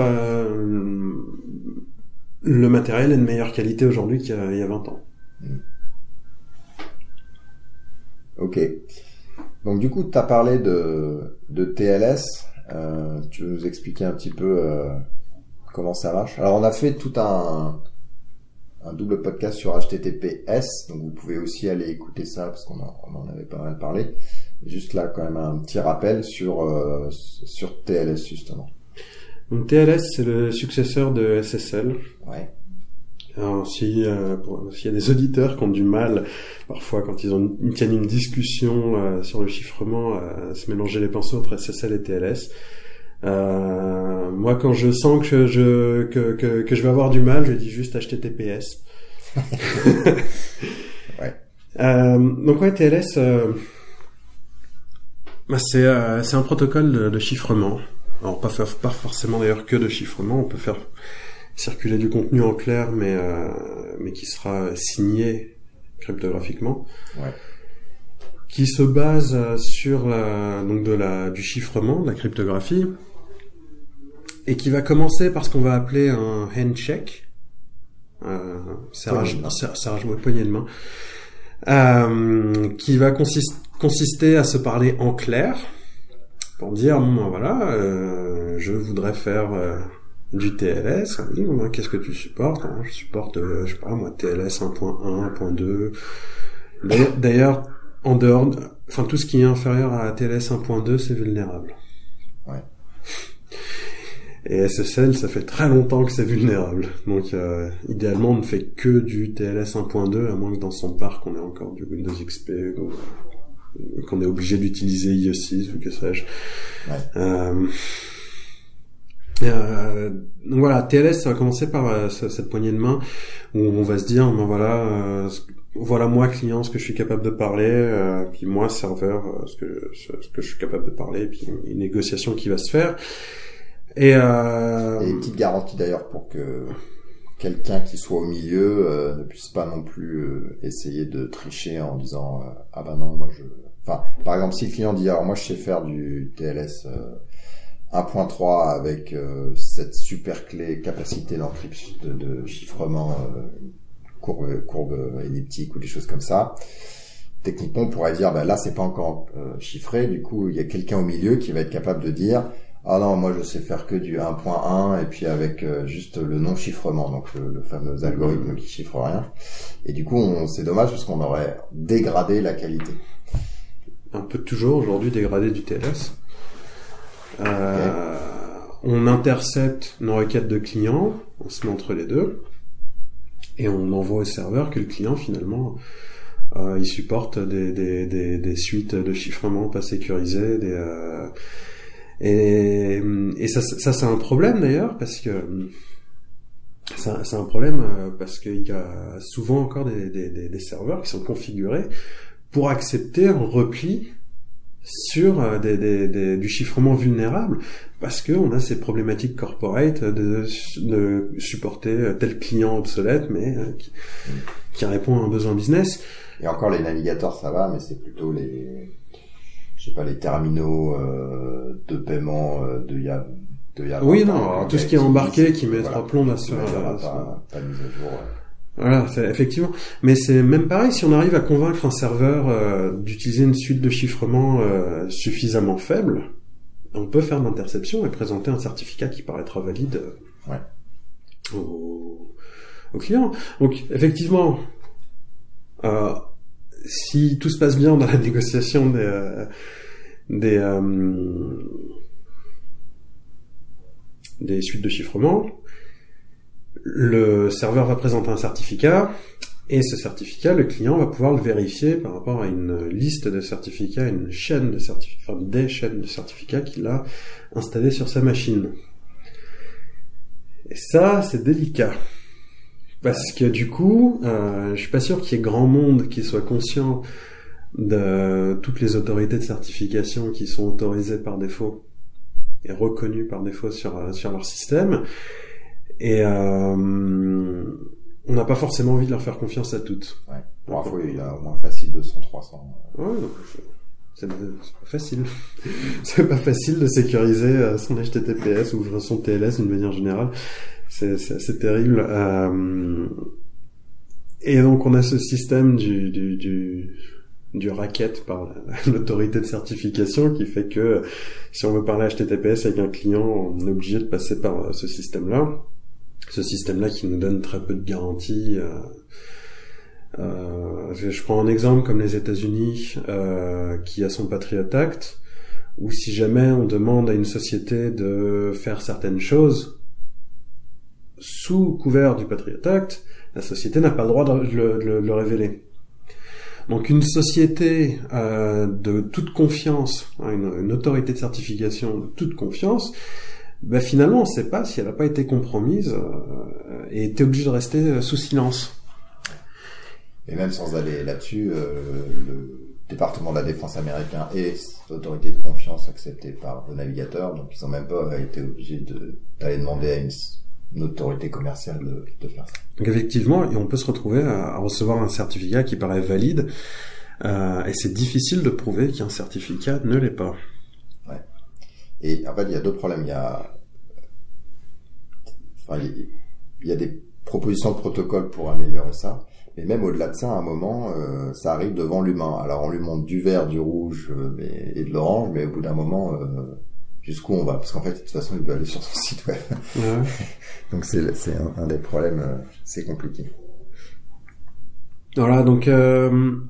le matériel est de meilleure qualité aujourd'hui qu'il y a 20 ans. Ok. Donc du coup, t'as parlé de TLS. Tu veux nous expliquer un petit peu comment ça marche. Alors on a fait tout un double podcast sur HTTPS, donc vous pouvez aussi aller écouter ça parce qu'on en avait pas mal parlé. Juste là quand même un petit rappel sur TLS justement. Donc TLS c'est le successeur de SSL. Ouais. Alors s'il y a des auditeurs qui ont du mal parfois quand ils tiennent une discussion sur le chiffrement à se mélanger les pinceaux entre SSL et TLS. Moi quand je sens que je vais avoir du mal, je dis juste HTTPS. Ouais. Donc ouais, TLS c'est un protocole de chiffrement. Alors pas forcément d'ailleurs que de chiffrement, on peut faire circuler du contenu en clair mais qui sera signé cryptographiquement. Ouais. Qui se base sur du chiffrement, de la cryptographie, et qui va commencer par ce qu'on va appeler un handshake, poignée de main, qui va consister à se parler en clair pour dire je voudrais faire du TLS. Oui, bon, qu'est-ce que tu supportes? Je supporte TLS 1.1, 1.2. D'ailleurs tout ce qui est inférieur à TLS 1.2, c'est vulnérable. Ouais. Et SSL, ça fait très longtemps que c'est vulnérable. Donc, idéalement, on ne fait que du TLS 1.2, à moins que dans son parc, on ait encore du Windows XP, ou qu'on est obligé d'utiliser IE6, ou que sais-je. Ouais. Donc voilà, TLS, ça va commencer par cette poignée de main, où on va se dire, voilà moi client ce que je suis capable de parler, puis moi serveur ce que je suis capable de parler, puis une négociation qui va se faire. Et une petite garantie d'ailleurs pour que quelqu'un qui soit au milieu ne puisse pas non plus essayer de tricher en disant par exemple si le client dit alors moi je sais faire du TLS 1.3 avec cette super clé capacité d'encryption de chiffrement courbe elliptique ou des choses comme ça. Techniquement, on pourrait dire, là, c'est pas encore chiffré. Du coup, il y a quelqu'un au milieu qui va être capable de dire, ah non, moi, je sais faire que du 1.1 et puis avec juste le non-chiffrement, donc le fameux algorithme qui chiffre rien. Et du coup, c'est dommage parce qu'on aurait dégradé la qualité. On peut toujours aujourd'hui dégrader du TLS. Okay. On intercepte nos requêtes de clients, on se met entre les deux. Et on envoie au serveur que le client finalement il supporte des suites de chiffrement pas sécurisées. Et ça c'est un problème d'ailleurs parce que c'est un problème parce qu'il y a souvent encore des serveurs qui sont configurés pour accepter un repli sur du chiffrement vulnérable parce que on a ces problématiques corporate de supporter tel client obsolète mais qui répond à un besoin business. Et encore les navigateurs ça va, mais c'est plutôt les terminaux de paiement de Yab. Oui, tout ce qui est embarqué qui met trois plombs à se faire. Pas mise à jour. Voilà, effectivement. Mais c'est même pareil, si on arrive à convaincre un serveur d'utiliser une suite de chiffrement suffisamment faible, on peut faire l'interception et présenter un certificat qui paraîtra valide au client. Donc, effectivement, si tout se passe bien dans la négociation des suites de chiffrement, le serveur va présenter un certificat, et ce certificat, le client va pouvoir le vérifier par rapport à une liste de certificats, une chaîne de certificats, des chaînes de certificats qu'il a installées sur sa machine. Et ça, c'est délicat. Parce que du coup, je suis pas sûr qu'il y ait grand monde qui soit conscient de toutes les autorités de certification qui sont autorisées par défaut et reconnues par défaut sur leur système. Et on n'a pas forcément envie de leur faire confiance à toutes. Ouais. Bon, il a au moins facile 200, 300. Ouais, donc, c'est pas facile. C'est pas facile de sécuriser son HTTPS ou son TLS d'une manière générale. C'est assez terrible. Et donc on a ce système du racket par l'autorité de certification, qui fait que si on veut parler HTTPS avec un client, on est obligé de passer par ce système-là. Ce système-là qui nous donne très peu de garanties. Je prends un exemple comme les États-Unis qui a son Patriot Act, où si jamais on demande à une société de faire certaines choses sous couvert du Patriot Act, la société n'a pas le droit de le révéler. Donc une société de toute confiance, hein, une autorité de certification de toute confiance, ben finalement on ne sait pas si elle n'a pas été compromise et était obligée de rester sous silence. Et même sans aller là-dessus, le département de la défense américain et l'autorité de confiance acceptée par le navigateur, donc ils n'ont même pas été obligés d'aller demander à une autorité commerciale de faire ça. Donc effectivement, et on peut se retrouver à recevoir un certificat qui paraît valide, et c'est difficile de prouver qu'un certificat ne l'est pas. Ouais. Et en fait, il y a deux problèmes. Il y a des propositions de protocole pour améliorer ça, mais même au-delà de ça, à un moment, ça arrive devant l'humain. Alors on lui montre du vert, du rouge et de l'orange, mais au bout d'un moment... jusqu'où on va, parce qu'en fait, de toute façon, il peut aller sur son site web. Ouais. Donc, c'est un des problèmes, c'est compliqué. Voilà, donc, on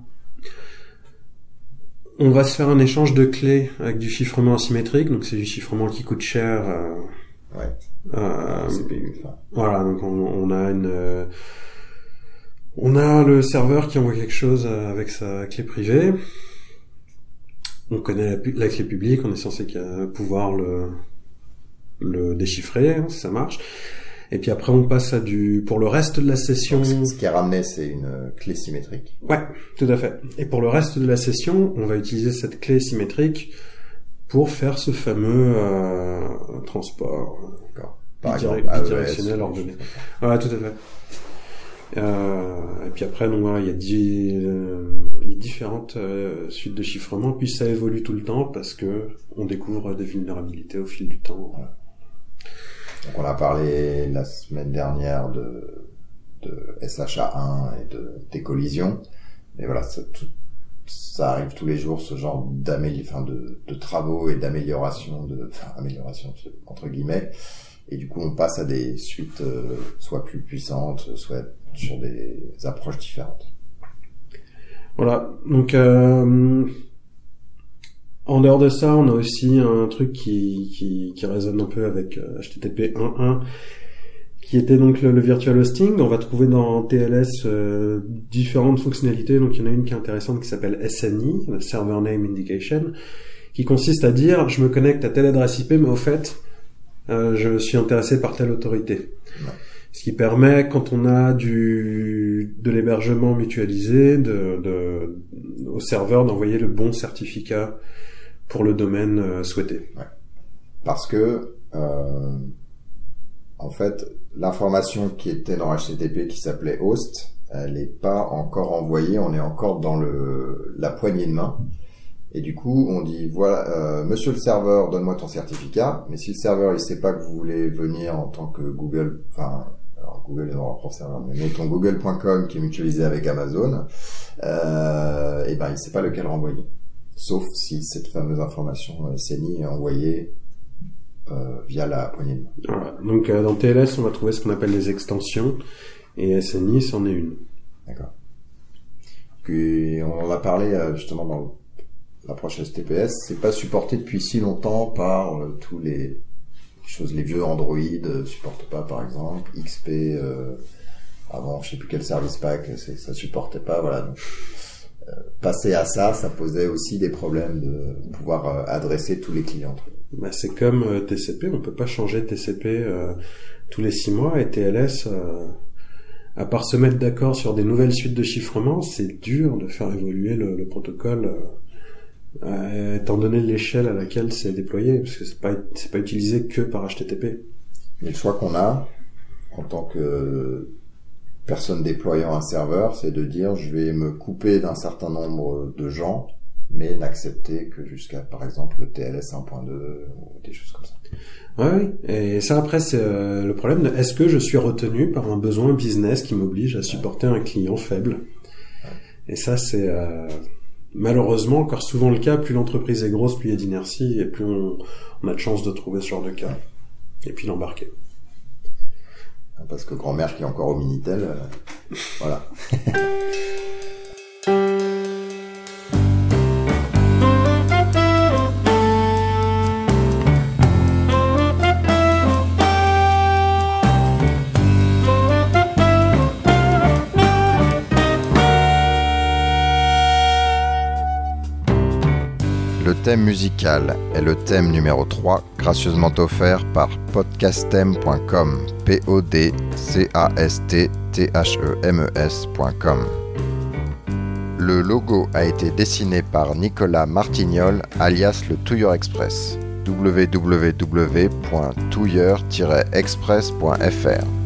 va se faire un échange de clés avec du chiffrement asymétrique, donc c'est du chiffrement qui coûte cher. Ouais. CPU, voilà, donc on a une... on a le serveur qui envoie quelque chose avec sa clé privée. On connaît la clé publique, on est censé pouvoir le déchiffrer, hein, si ça marche. Et puis après, on passe à pour le reste de la session... Donc, ce qui est ramené, c'est une clé symétrique. Ouais, tout à fait. Et pour le reste de la session, on va utiliser cette clé symétrique pour faire ce fameux transport. D'accord. Par exemple, bidirectionnel ordonné. Voilà, tout à fait. Et puis après, donc voilà, il y a différentes suites de chiffrement, puis ça évolue tout le temps parce que on découvre des vulnérabilités au fil du temps. Voilà. Donc on a parlé la semaine dernière de SHA-1 et des collisions. Et voilà, ça arrive tous les jours, ce genre de travaux et d'amélioration amélioration entre guillemets. Et du coup, on passe à des suites soit plus puissantes, soit sur des approches différentes. Voilà. Donc, en dehors de ça, on a aussi un truc qui résonne un peu avec HTTP 1.1, qui était donc le virtual hosting. On va trouver dans TLS différentes fonctionnalités. Donc, il y en a une qui est intéressante qui s'appelle SNI, le Server Name Indication, qui consiste à dire « je me connecte à telle adresse IP, mais au fait... je suis intéressé par telle autorité. » Ouais. Ce qui permet, quand on a de l'hébergement mutualisé, au serveur d'envoyer le bon certificat pour le domaine souhaité. Ouais. Parce que, en fait, l'information qui était dans HTTP qui s'appelait host, elle n'est pas encore envoyée, on est encore dans la poignée de main. Et du coup, on dit, voilà, monsieur le serveur, donne-moi ton certificat. Mais si le serveur, il sait pas que vous voulez venir en tant que Google, alors Google est dans leur serveur, mais mettons Google.com qui est mutualisé avec Amazon, et ben, il sait pas lequel renvoyer. Sauf si cette fameuse information SNI est envoyée, via la poignée de main. Voilà. Donc, dans TLS, on va trouver ce qu'on appelle les extensions. Et SNI, c'en est une. D'accord. Puis, on en a parlé, justement, dans l'approche HTTPS, c'est pas supporté depuis si longtemps par tous les choses, les vieux Android supportent pas par exemple, XP avant je sais plus quel service pack, ça supportait pas, voilà. Donc, passer à ça posait aussi des problèmes de pouvoir adresser tous les clients. Bah, c'est comme TCP, on peut pas changer TCP tous les 6 mois, et TLS, à part se mettre d'accord sur des nouvelles suites de chiffrement, c'est dur de faire évoluer le protocole. Étant donné l'échelle à laquelle c'est déployé, parce que c'est pas utilisé que par HTTP. Et le choix qu'on a en tant que personne déployant un serveur, c'est de dire je vais me couper d'un certain nombre de gens, mais n'accepter que jusqu'à par exemple le TLS 1.2 ou des choses comme ça. Ouais, et ça après c'est le problème de est-ce que je suis retenu par un besoin business qui m'oblige à supporter un client faible. Ouais. Et ça c'est malheureusement encore souvent le cas, plus l'entreprise est grosse, plus il y a d'inertie et plus on a de chances de trouver ce genre de cas et puis l'embarquer. Parce que grand-mère qui est encore au Minitel, voilà. Le thème musical est le thème numéro 3, gracieusement offert par podcastthemes.com, podcastthemes.com. Le logo a été dessiné par Nicolas Martignol, alias le Touilleur Express, www.touilleur-express.fr.